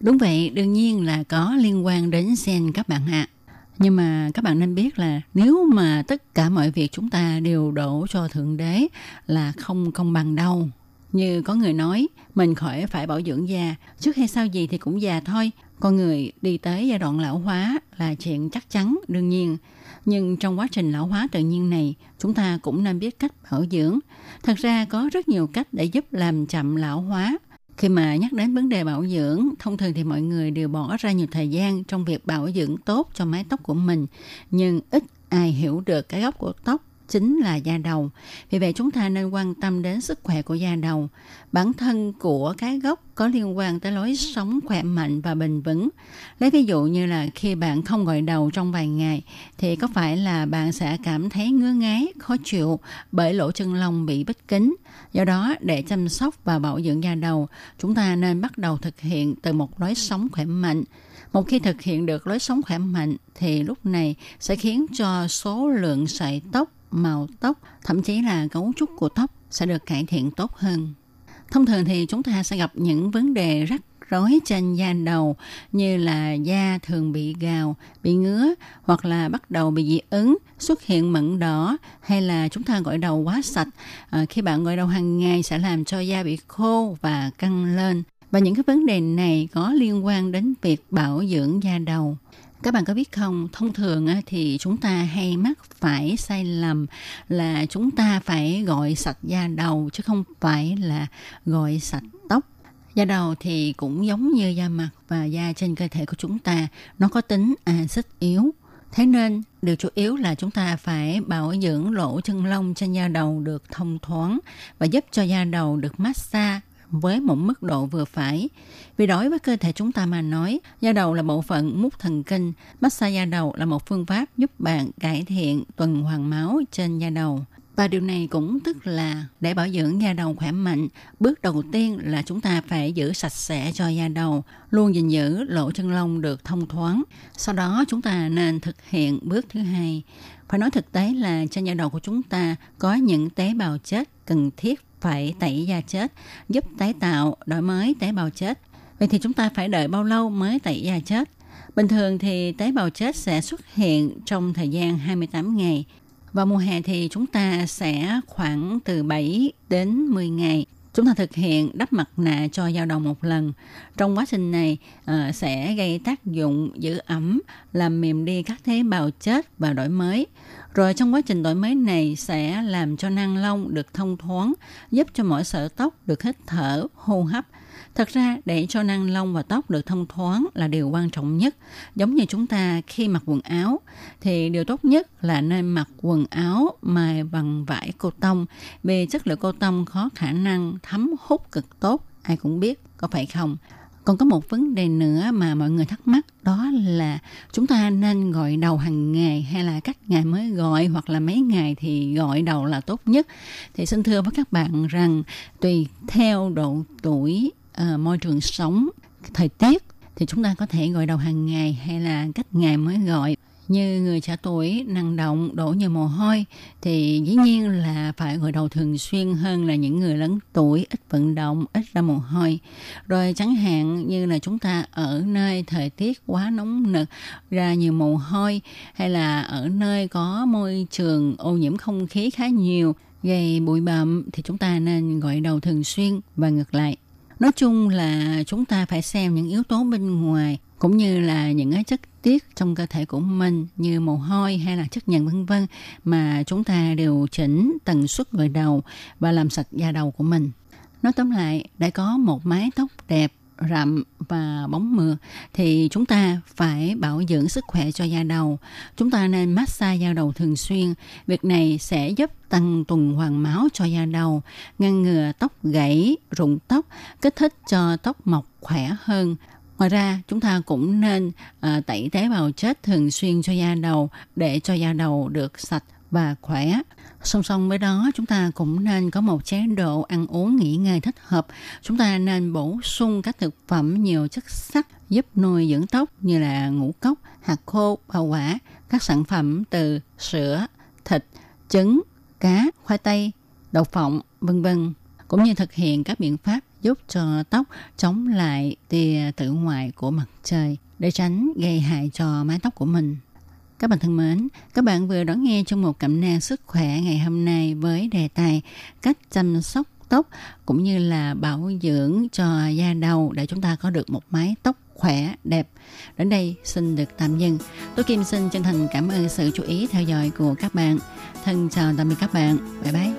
Đúng vậy, đương nhiên là có liên quan đến gen các bạn ạ. Nhưng mà các bạn nên biết là nếu mà tất cả mọi việc chúng ta đều đổ cho Thượng Đế là không công bằng đâu. Như có người nói, mình khỏi phải bảo dưỡng già, trước hay sau gì thì cũng già thôi. Con người đi tới giai đoạn lão hóa là chuyện chắc chắn, đương nhiên. Nhưng trong quá trình lão hóa tự nhiên này, chúng ta cũng nên biết cách bảo dưỡng. Thật ra có rất nhiều cách để giúp làm chậm lão hóa. Khi mà nhắc đến vấn đề bảo dưỡng, thông thường thì mọi người đều bỏ ra nhiều thời gian trong việc bảo dưỡng tốt cho mái tóc của mình, nhưng ít ai hiểu được cái gốc của tóc chính là da đầu. Vì vậy chúng ta nên quan tâm đến sức khỏe của da đầu. Bản thân của cái gốc có liên quan tới lối sống khỏe mạnh và bền vững. Lấy ví dụ như là khi bạn không gội đầu trong vài ngày thì có phải là bạn sẽ cảm thấy ngứa ngáy, khó chịu bởi lỗ chân lông bị bít kín. Do đó, để chăm sóc và bảo dưỡng da đầu, chúng ta nên bắt đầu thực hiện từ một lối sống khỏe mạnh. Một khi thực hiện được lối sống khỏe mạnh thì lúc này sẽ khiến cho số lượng sợi tóc, màu tóc, thậm chí là cấu trúc của tóc sẽ được cải thiện tốt hơn. Thông thường thì chúng ta sẽ gặp những vấn đề rắc rối trên da đầu như là da thường bị gào, bị ngứa hoặc là bắt đầu bị dị ứng, xuất hiện mẩn đỏ hay là chúng ta gội đầu quá sạch. Khi bạn gội đầu hàng ngày sẽ làm cho da bị khô và căng lên. Và những cái vấn đề này có liên quan đến việc bảo dưỡng da đầu. Các bạn có biết không, thông thường thì chúng ta hay mắc phải sai lầm là chúng ta phải gội sạch da đầu chứ không phải là gội sạch tóc. Da đầu thì cũng giống như da mặt và da trên cơ thể của chúng ta, nó có tính axit yếu. Thế nên, điều chủ yếu là chúng ta phải bảo dưỡng lỗ chân lông trên da đầu được thông thoáng và giúp cho da đầu được massage với một mức độ vừa phải. Vì đối với cơ thể chúng ta mà nói, da đầu là bộ phận mút thần kinh. Massage da đầu là một phương pháp giúp bạn cải thiện tuần hoàn máu trên da đầu. Và điều này cũng tức là để bảo dưỡng da đầu khỏe mạnh, bước đầu tiên là chúng ta phải giữ sạch sẽ cho da đầu, luôn gìn giữ lỗ chân lông được thông thoáng. Sau đó chúng ta nên thực hiện bước thứ hai. Phải nói thực tế là trên da đầu của chúng ta có những tế bào chết cần thiết phải tẩy da chết, giúp tái tạo, đổi mới tế bào chết. Vậy thì chúng ta phải đợi bao lâu mới tẩy da chết? Bình thường thì tế bào chết sẽ xuất hiện trong thời gian 28 ngày. Vào mùa hè thì chúng ta sẽ khoảng từ 7 đến 10 ngày. Chúng ta thực hiện đắp mặt nạ cho da đầu một lần. Trong quá trình này sẽ gây tác dụng giữ ẩm, làm mềm đi các tế bào chết và đổi mới. Rồi trong quá trình đổi mới này sẽ làm cho nang lông được thông thoáng, giúp cho mỗi sợi tóc được hít thở, hô hấp. Thật ra để cho nang lông và tóc được thông thoáng là điều quan trọng nhất. Giống như chúng ta khi mặc quần áo thì điều tốt nhất là nên mặc quần áo mài bằng vải cô tông, vì chất liệu cô tông có khả năng thấm hút cực tốt, ai cũng biết, có phải không? Còn có một vấn đề nữa mà mọi người thắc mắc, đó là chúng ta nên gội đầu hàng ngày hay là cách ngày mới gội, hoặc là mấy ngày thì gội đầu là tốt nhất. Thì xin thưa với các bạn rằng tùy theo độ tuổi, môi trường sống, thời tiết thì chúng ta có thể gội đầu hàng ngày hay là cách ngày mới gội. Như người trẻ tuổi năng động, đổ nhiều mồ hôi thì dĩ nhiên là phải gội đầu thường xuyên hơn là những người lớn tuổi ít vận động, ít ra mồ hôi. Rồi chẳng hạn như là chúng ta ở nơi thời tiết quá nóng nực, ra nhiều mồ hôi, hay là ở nơi có môi trường ô nhiễm không khí khá nhiều, gây bụi bặm thì chúng ta nên gội đầu thường xuyên và ngược lại. Nói chung là chúng ta phải xem những yếu tố bên ngoài cũng như là những cái chất tiết trong cơ thể của mình như mồ hôi hay là chất nhờn vân vân, mà chúng ta điều chỉnh tần suất gội đầu và làm sạch da đầu của mình. Nói tóm lại, để có một mái tóc đẹp, rậm và bóng mượt thì chúng ta phải bảo dưỡng sức khỏe cho da đầu. Chúng ta nên massage da đầu thường xuyên. Việc này sẽ giúp tăng tuần hoàn máu cho da đầu, ngăn ngừa tóc gãy, rụng tóc, kích thích cho tóc mọc khỏe hơn. Ngoài ra, chúng ta cũng nên tẩy tế bào chết thường xuyên cho da đầu để cho da đầu được sạch và khỏe. Song song với đó, chúng ta cũng nên có một chế độ ăn uống nghỉ ngơi thích hợp. Chúng ta nên bổ sung các thực phẩm nhiều chất xắc giúp nuôi dưỡng tóc như là ngũ cốc, hạt khô, hoa quả, các sản phẩm từ sữa, thịt, trứng, cá, khoai tây, đậu phộng, vân vân, cũng như thực hiện các biện pháp giúp cho tóc chống lại tia tử ngoại của mặt trời để tránh gây hại cho mái tóc của mình. Các bạn thân mến, các bạn vừa đón nghe trong một cẩm nang sức khỏe ngày hôm nay với đề tài cách chăm sóc tóc cũng như là bảo dưỡng cho da đầu để chúng ta có được một mái tóc khỏe, đẹp. Đến đây xin được tạm dừng. Tôi Kim xin chân thành cảm ơn sự chú ý theo dõi của các bạn. Thân chào tạm biệt các bạn. Bye bye.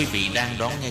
Quý vị đang đón nghe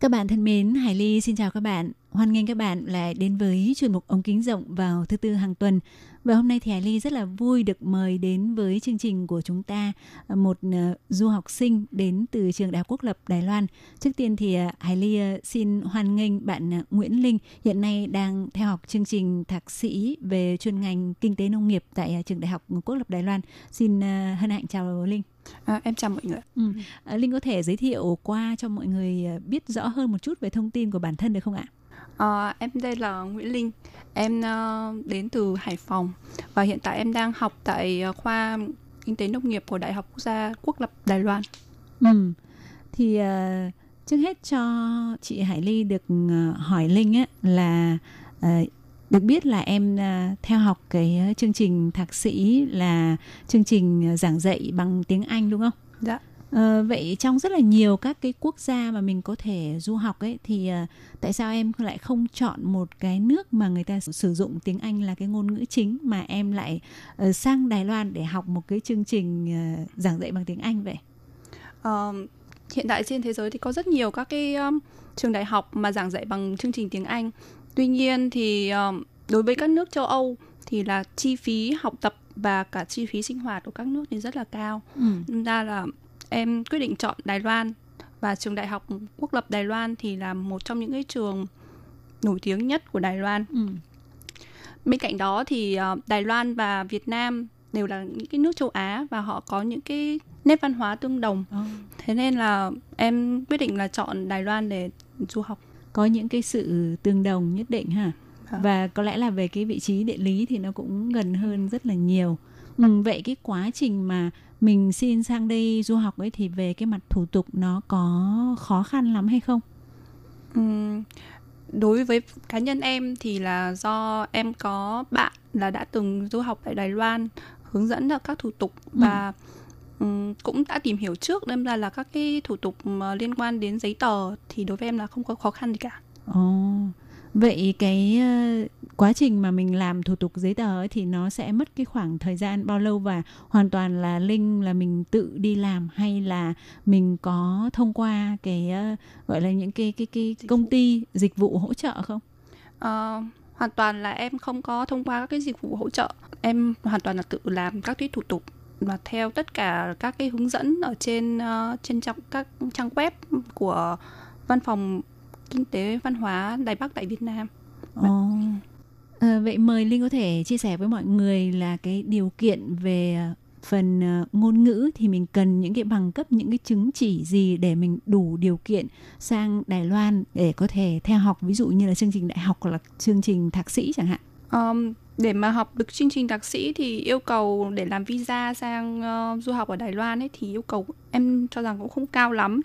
Các bạn thân mến, Hải Ly xin chào các bạn. Hoan nghênh các bạn lại đến với chuyên mục Ống Kính Rộng vào thứ Tư hàng tuần. Và hôm nay thì Hải Ly rất là vui được mời đến với chương trình của chúng ta một du học sinh đến từ trường Đại học Quốc lập Đài Loan. Trước tiên thì Hải Ly xin hoan nghênh bạn Nguyễn Linh, hiện nay đang theo học chương trình thạc sĩ về chuyên ngành Kinh tế Nông nghiệp tại trường Đại học Quốc lập Đài Loan. Xin hân hạnh chào Linh. Em chào mọi người. Linh có thể giới thiệu qua cho mọi người biết rõ hơn một chút về thông tin của bản thân được không ạ? Em đây là Nguyễn Linh, em đến từ Hải Phòng và hiện tại em đang học tại khoa Kinh tế Nông nghiệp của Đại học Quốc gia Quốc lập Đài Loan. Thì trước hết cho chị Hải Ly được hỏi Linh ấy, là được biết là em theo học cái chương trình thạc sĩ là chương trình giảng dạy bằng tiếng Anh đúng không? Dạ. Vậy trong rất là nhiều các cái quốc gia mà mình có thể du học ấy thì tại sao em lại không chọn một cái nước mà người ta sử dụng tiếng Anh là cái ngôn ngữ chính mà em lại sang Đài Loan để học một cái chương trình giảng dạy bằng tiếng Anh vậy? Hiện tại trên thế giới thì có rất nhiều các cái trường đại học mà giảng dạy bằng chương trình tiếng Anh. Tuy nhiên thì đối với các nước châu Âu thì là chi phí học tập và cả chi phí sinh hoạt của các nước thì rất là cao. Nên ra là em quyết định chọn Đài Loan, và trường Đại học Quốc lập Đài Loan thì là một trong những cái trường nổi tiếng nhất của Đài Loan. Bên cạnh đó thì Đài Loan và Việt Nam đều là những cái nước châu Á và họ có những cái nét văn hóa tương đồng. Thế nên là em quyết định là chọn Đài Loan để du học. Có những cái sự tương đồng nhất định ha. Và có lẽ là về cái vị trí địa lý thì nó cũng gần hơn rất là nhiều. Vậy cái quá trình mà mình xin sang đây du học ấy thì về cái mặt thủ tục nó có khó khăn lắm hay không? Đối với cá nhân em thì là do em có bạn là đã từng du học tại Đài Loan, hướng dẫn được các thủ tục và cũng đã tìm hiểu trước, nên ra là các cái thủ tục liên quan đến giấy tờ thì đối với em là không có khó khăn gì cả. Vậy cái quá trình mà mình làm thủ tục giấy tờ ấy thì nó sẽ mất cái khoảng thời gian bao lâu, và hoàn toàn là Linh là mình tự đi làm hay là mình có thông qua cái gọi là những cái công ty dịch vụ hỗ trợ không? Hoàn toàn là em không có thông qua các cái dịch vụ hỗ trợ, em hoàn toàn là tự làm các cái thủ tục mà theo tất cả các cái hướng dẫn ở trên các trang web của Văn phòng Kinh tế Văn hóa Đài Bắc tại Việt Nam. Vậy mời Linh có thể chia sẻ với mọi người là cái điều kiện về phần ngôn ngữ thì mình cần những cái bằng cấp, những cái chứng chỉ gì để mình đủ điều kiện sang Đài Loan để có thể theo học, ví dụ như là chương trình đại học hoặc là chương trình thạc sĩ chẳng hạn. Để mà học được chương trình thạc sĩ thì yêu cầu để làm visa sang du học ở Đài Loan ấy thì yêu cầu em cho rằng cũng không cao lắm.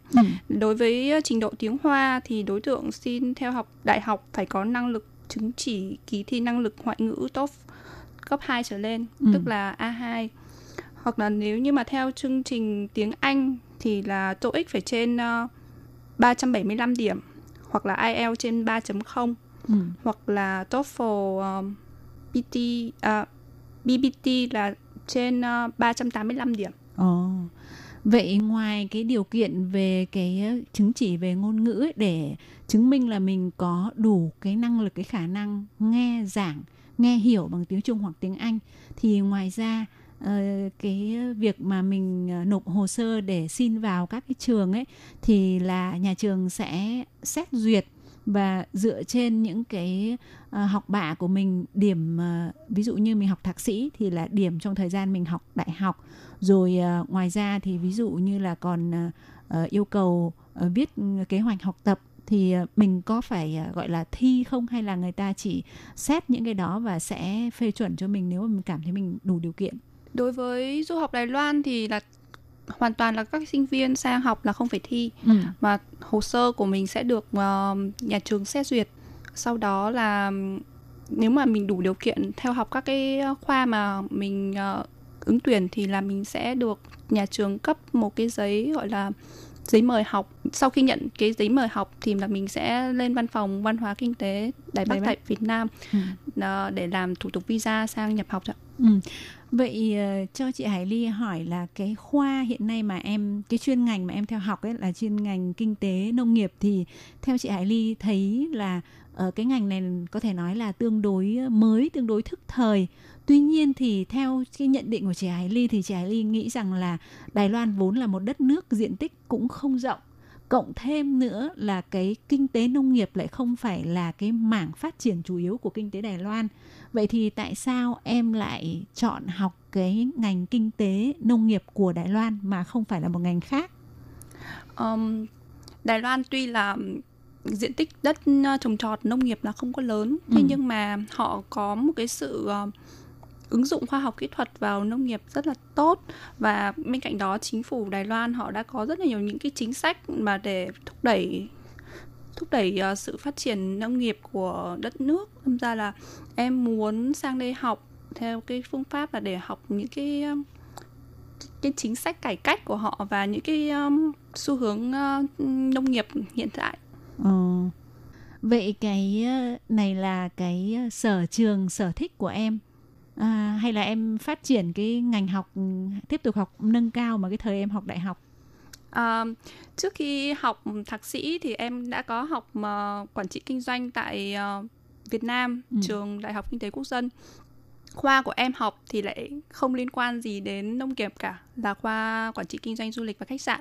Đối với trình độ tiếng Hoa thì đối tượng xin theo học đại học phải có năng lực chứng chỉ kỳ thi năng lực ngoại ngữ TOEFL cấp 2 trở lên, tức là A2. Hoặc là nếu như mà theo chương trình tiếng Anh thì là TOEIC phải trên 375 điểm, hoặc là IELTS trên 3.0, hoặc là TOEFL BBT là trên 385 điểm. Vậy ngoài cái điều kiện về cái chứng chỉ về ngôn ngữ ấy, để chứng minh là mình có đủ cái năng lực, cái khả năng nghe giảng, nghe hiểu bằng tiếng Trung hoặc tiếng Anh, thì ngoài ra cái việc mà mình nộp hồ sơ để xin vào các cái trường ấy thì là nhà trường sẽ xét duyệt, và dựa trên những cái học bạ của mình, điểm ví dụ như mình học thạc sĩ thì là điểm trong thời gian mình học đại học, rồi ngoài ra thì ví dụ như là còn yêu cầu viết kế hoạch học tập thì mình có phải gọi là thi không, hay là người ta chỉ xét những cái đó và sẽ phê chuẩn cho mình nếu mà mình cảm thấy mình đủ điều kiện. Đối với du học Đài Loan thì là hoàn toàn là các sinh viên sang học là không phải thi, mà hồ sơ của mình sẽ được nhà trường xét duyệt. Sau đó là nếu mà mình đủ điều kiện theo học các cái khoa mà mình ứng tuyển thì là mình sẽ được nhà trường cấp một cái giấy gọi là giấy mời học. Sau khi nhận cái giấy mời học thì là mình sẽ lên văn phòng văn hóa kinh tế Đài Bắc tại Việt Nam để làm thủ tục visa sang nhập học. Vậy cho chị Hải Ly hỏi là cái khoa hiện nay mà cái chuyên ngành mà em theo học ấy là chuyên ngành kinh tế nông nghiệp, thì theo chị Hải Ly thấy là cái ngành này có thể nói là tương đối mới, tương đối thức thời. Tuy nhiên thì theo cái nhận định của chị Hải Ly thì chị Hải Ly nghĩ rằng là Đài Loan vốn là một đất nước diện tích cũng không rộng. Cộng thêm nữa là cái kinh tế nông nghiệp lại không phải là cái mảng phát triển chủ yếu của kinh tế Đài Loan. Vậy thì tại sao em lại chọn học cái ngành kinh tế nông nghiệp của Đài Loan mà không phải là một ngành khác? Đài Loan tuy là diện tích đất trồng trọt nông nghiệp là không có lớn, thế nhưng mà họ có một cái sự ứng dụng khoa học kỹ thuật vào nông nghiệp rất là tốt, và bên cạnh đó chính phủ Đài Loan họ đã có rất là nhiều những cái chính sách mà để thúc đẩy sự phát triển nông nghiệp của đất nước. Nên ra là em muốn sang đây học theo cái phương pháp là để học những cái chính sách cải cách của họ và những cái xu hướng nông nghiệp hiện tại. Vậy cái này là cái sở trường, sở thích của em, hay là em phát triển cái ngành học, tiếp tục học nâng cao mà cái thời em học đại học? Trước khi học thạc sĩ thì em đã có học quản trị kinh doanh tại Việt Nam, trường Đại học Kinh tế Quốc dân. Khoa của em học thì lại không liên quan gì đến nông nghiệp cả, là khoa quản trị kinh doanh du lịch và khách sạn.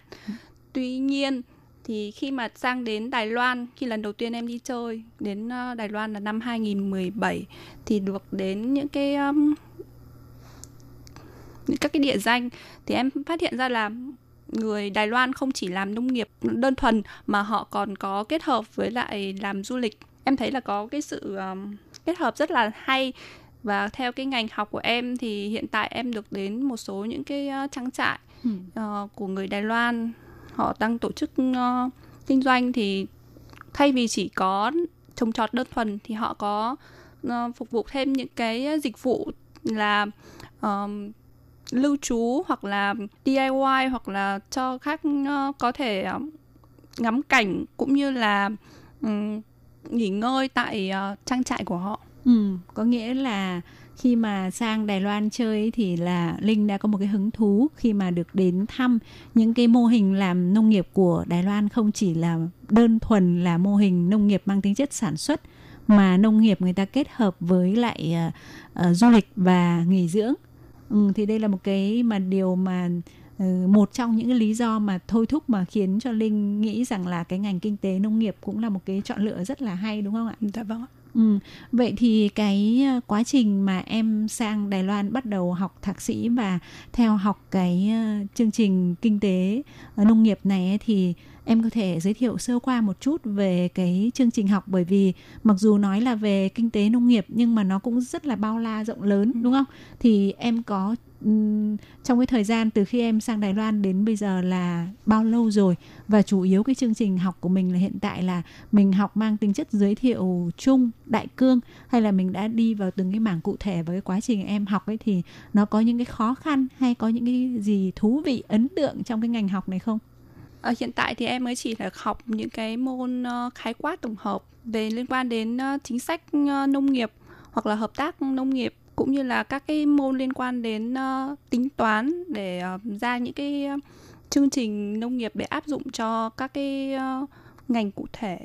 Tuy nhiên thì khi mà sang đến Đài Loan, khi lần đầu tiên em đi chơi đến Đài Loan là năm 2017, thì được đến những các cái địa danh thì em phát hiện ra là người Đài Loan không chỉ làm nông nghiệp đơn thuần mà họ còn có kết hợp với lại làm du lịch. Em thấy là có cái sự kết hợp rất là hay, và theo cái ngành học của em thì hiện tại em được đến một số những cái trang trại của người Đài Loan. Họ đang tổ chức kinh doanh thì thay vì chỉ có trồng trọt đơn thuần thì họ có phục vụ thêm những cái dịch vụ là lưu trú hoặc là DIY, hoặc là cho khách có thể ngắm cảnh cũng như là nghỉ ngơi tại trang trại của họ. Có nghĩa là khi mà sang Đài Loan chơi thì là Linh đã có một cái hứng thú khi mà được đến thăm những cái mô hình làm nông nghiệp của Đài Loan, không chỉ là đơn thuần là mô hình nông nghiệp mang tính chất sản xuất, mà nông nghiệp người ta kết hợp với lại du lịch và nghỉ dưỡng. Thì đây là một cái mà điều mà một trong những cái lý do mà thôi thúc mà khiến cho Linh nghĩ rằng là cái ngành kinh tế nông nghiệp cũng là một cái chọn lựa rất là hay, đúng không ạ? Dạ vâng ạ. Vậy thì cái quá trình mà em sang Đài Loan bắt đầu học thạc sĩ và theo học cái chương trình kinh tế nông nghiệp này ấy, thì em có thể giới thiệu sơ qua một chút về cái chương trình học, bởi vì mặc dù nói là về kinh tế nông nghiệp nhưng mà nó cũng rất là bao la rộng lớn, đúng không? Thì em có trong cái thời gian từ khi em sang Đài Loan đến bây giờ là bao lâu rồi, và chủ yếu cái chương trình học của mình là hiện tại là mình học mang tính chất giới thiệu chung, đại cương, hay là mình đã đi vào từng cái mảng cụ thể? Và cái quá trình em học ấy thì nó có những cái khó khăn hay có những cái gì thú vị, ấn tượng trong cái ngành học này không? Hiện tại thì em mới chỉ là học những cái môn khái quát tổng hợp về liên quan đến chính sách nông nghiệp hoặc là hợp tác nông nghiệp, cũng như là các cái môn liên quan đến tính toán để ra những cái chương trình nông nghiệp để áp dụng cho các cái ngành cụ thể.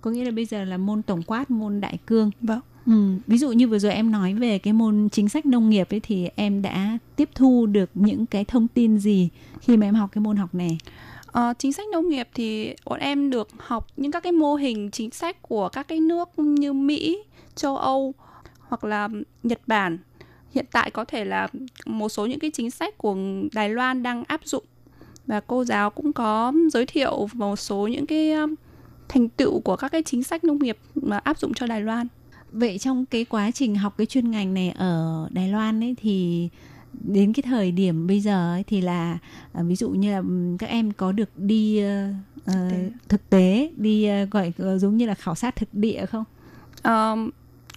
Có nghĩa là bây giờ là môn tổng quát, môn đại cương. Vâng. Ví dụ như vừa rồi em nói về cái môn chính sách nông nghiệp ấy, thì em đã tiếp thu được những cái thông tin gì khi mà em học cái môn học này? Chính sách nông nghiệp thì bọn em được học những các cái mô hình chính sách của các cái nước như Mỹ, châu Âu hoặc là Nhật Bản. Hiện tại có thể là một số những cái chính sách của Đài Loan đang áp dụng, và cô giáo cũng có giới thiệu một số những cái thành tựu của các cái chính sách nông nghiệp mà áp dụng cho Đài Loan. Vậy trong cái quá trình học cái chuyên ngành này ở Đài Loan ấy thì đến cái thời điểm bây giờ ấy, thì là ví dụ như là các em có được đi thực tế, đi gọi giống như là khảo sát thực địa không?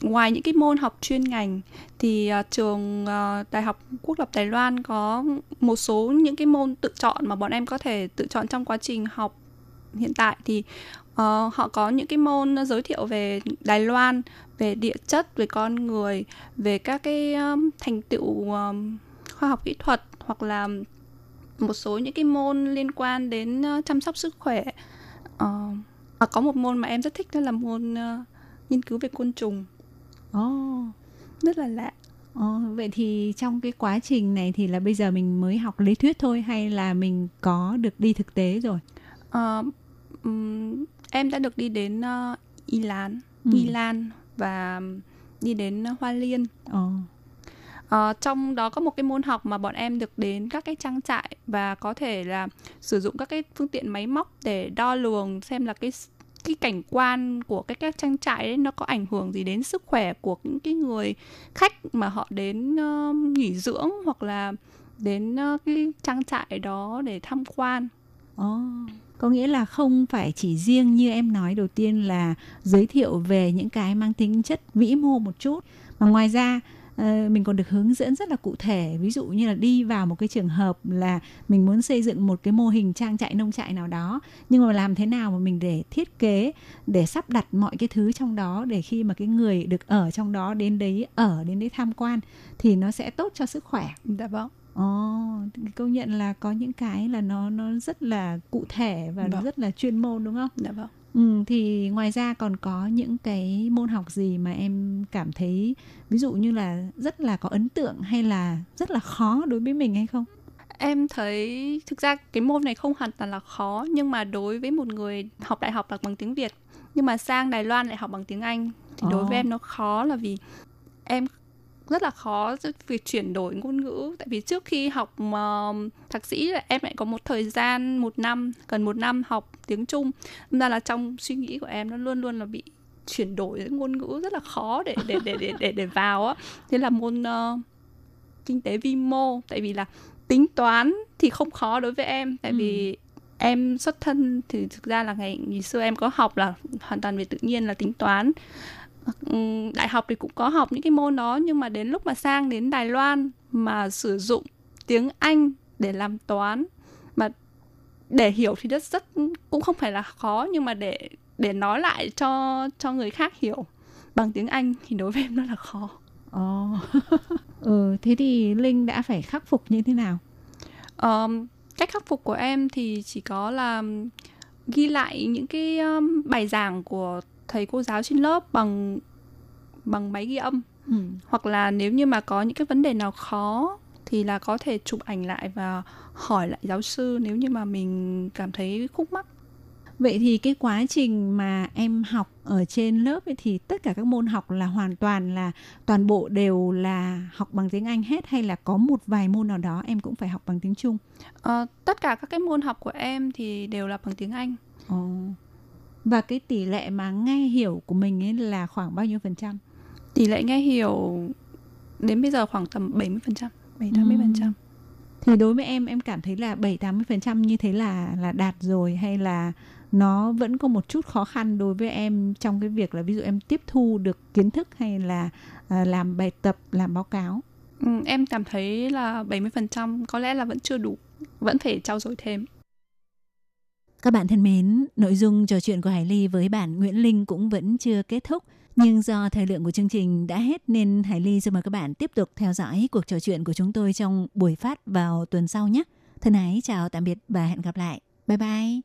Ngoài những cái môn học chuyên ngành thì trường Đại học Quốc lập Đài Loan có một số những cái môn tự chọn mà bọn em có thể tự chọn trong quá trình học hiện tại. Thì họ có những cái môn giới thiệu về Đài Loan, về địa chất, về con người, về các cái thành tựu khoa học kỹ thuật, hoặc là một số những cái môn liên quan đến chăm sóc sức khỏe. Có một môn mà em rất thích đó là môn nghiên cứu về côn trùng. Rất là lạ. Vậy thì trong cái quá trình này thì là bây giờ mình mới học lý thuyết thôi hay là mình có được đi thực tế rồi? Em đã được đi đến Y Lan và đi đến Hoa Liên. Trong đó có một cái môn học mà bọn em được đến các cái trang trại và có thể là sử dụng các cái phương tiện máy móc để đo lường xem là cái cảnh quan của các trang trại đấy nó có ảnh hưởng gì đến sức khỏe của những cái người khách mà họ đến nghỉ dưỡng hoặc là đến cái trang trại đó để tham quan. Có nghĩa là không phải chỉ riêng như em nói đầu tiên là giới thiệu về những cái mang tính chất vĩ mô một chút, mà ngoài ra mình còn được hướng dẫn rất là cụ thể. Ví dụ như là đi vào một cái trường hợp là mình muốn xây dựng một cái mô hình trang trại nông trại nào đó, nhưng mà làm thế nào mà mình để thiết kế, để sắp đặt mọi cái thứ trong đó, để khi mà cái người được ở trong đó đến đấy ở, đến đấy tham quan thì nó sẽ tốt cho sức khỏe. Dạ vâng. Công nhận là có những cái là nó rất là cụ thể và nó rất là chuyên môn, đúng không? Dạ vâng. Thì ngoài ra còn có những cái môn học gì mà em cảm thấy ví dụ như là rất là có ấn tượng hay là rất là khó đối với mình hay không? Em thấy thực ra cái môn này không hẳn là khó, nhưng mà đối với một người học đại học là bằng tiếng Việt, nhưng mà sang Đài Loan lại học bằng tiếng Anh thì đối với em nó khó là vì em rất là khó việc chuyển đổi ngôn ngữ. Tại vì trước khi học thạc sĩ em lại có một thời gian, gần một năm học tiếng Trung, nên là trong suy nghĩ của em nó luôn luôn là bị chuyển đổi ngôn ngữ rất là khó để vào á. Thế là môn kinh tế vi mô, tại vì là tính toán thì không khó đối với em, tại vì em xuất thân thì thực ra là ngày xưa em có học là hoàn toàn về tự nhiên là tính toán. Đại học thì cũng có học những cái môn đó, nhưng mà đến lúc mà sang đến Đài Loan mà sử dụng tiếng Anh để làm toán, mà để hiểu thì rất cũng không phải là khó, nhưng mà để nói lại cho người khác hiểu bằng tiếng Anh thì đối với em nó là khó. Thế thì Linh đã phải khắc phục như thế nào? Cách khắc phục của em thì chỉ có là ghi lại những cái bài giảng của thầy cô giáo trên lớp bằng máy ghi âm, hoặc là nếu như mà có những cái vấn đề nào khó thì là có thể chụp ảnh lại và hỏi lại giáo sư nếu như mà mình cảm thấy khúc mắc. Vậy thì cái quá trình mà em học ở trên lớp ấy thì tất cả các môn học là hoàn toàn là toàn bộ đều là học bằng tiếng Anh hết, hay là có một vài môn nào đó em cũng phải học bằng tiếng Trung? Tất cả các cái môn học của em thì đều là bằng tiếng Anh. Và cái tỷ lệ mà nghe hiểu của mình ấy là khoảng bao nhiêu phần trăm? Tỷ lệ nghe hiểu đến bây giờ khoảng tầm 70%, 70-80%. Thì đối với em cảm thấy là 70-80% như thế là đạt rồi, hay là nó vẫn có một chút khó khăn đối với em trong cái việc là ví dụ em tiếp thu được kiến thức hay là làm bài tập, làm báo cáo? Em cảm thấy là 70% có lẽ là vẫn chưa đủ, vẫn phải trau dồi thêm. Các bạn thân mến, nội dung trò chuyện của Hải Ly với bạn Nguyễn Linh cũng vẫn chưa kết thúc. Nhưng do thời lượng của chương trình đã hết nên Hải Ly xin mời các bạn tiếp tục theo dõi cuộc trò chuyện của chúng tôi trong buổi phát vào tuần sau nhé. Thân ái chào tạm biệt và hẹn gặp lại. Bye bye!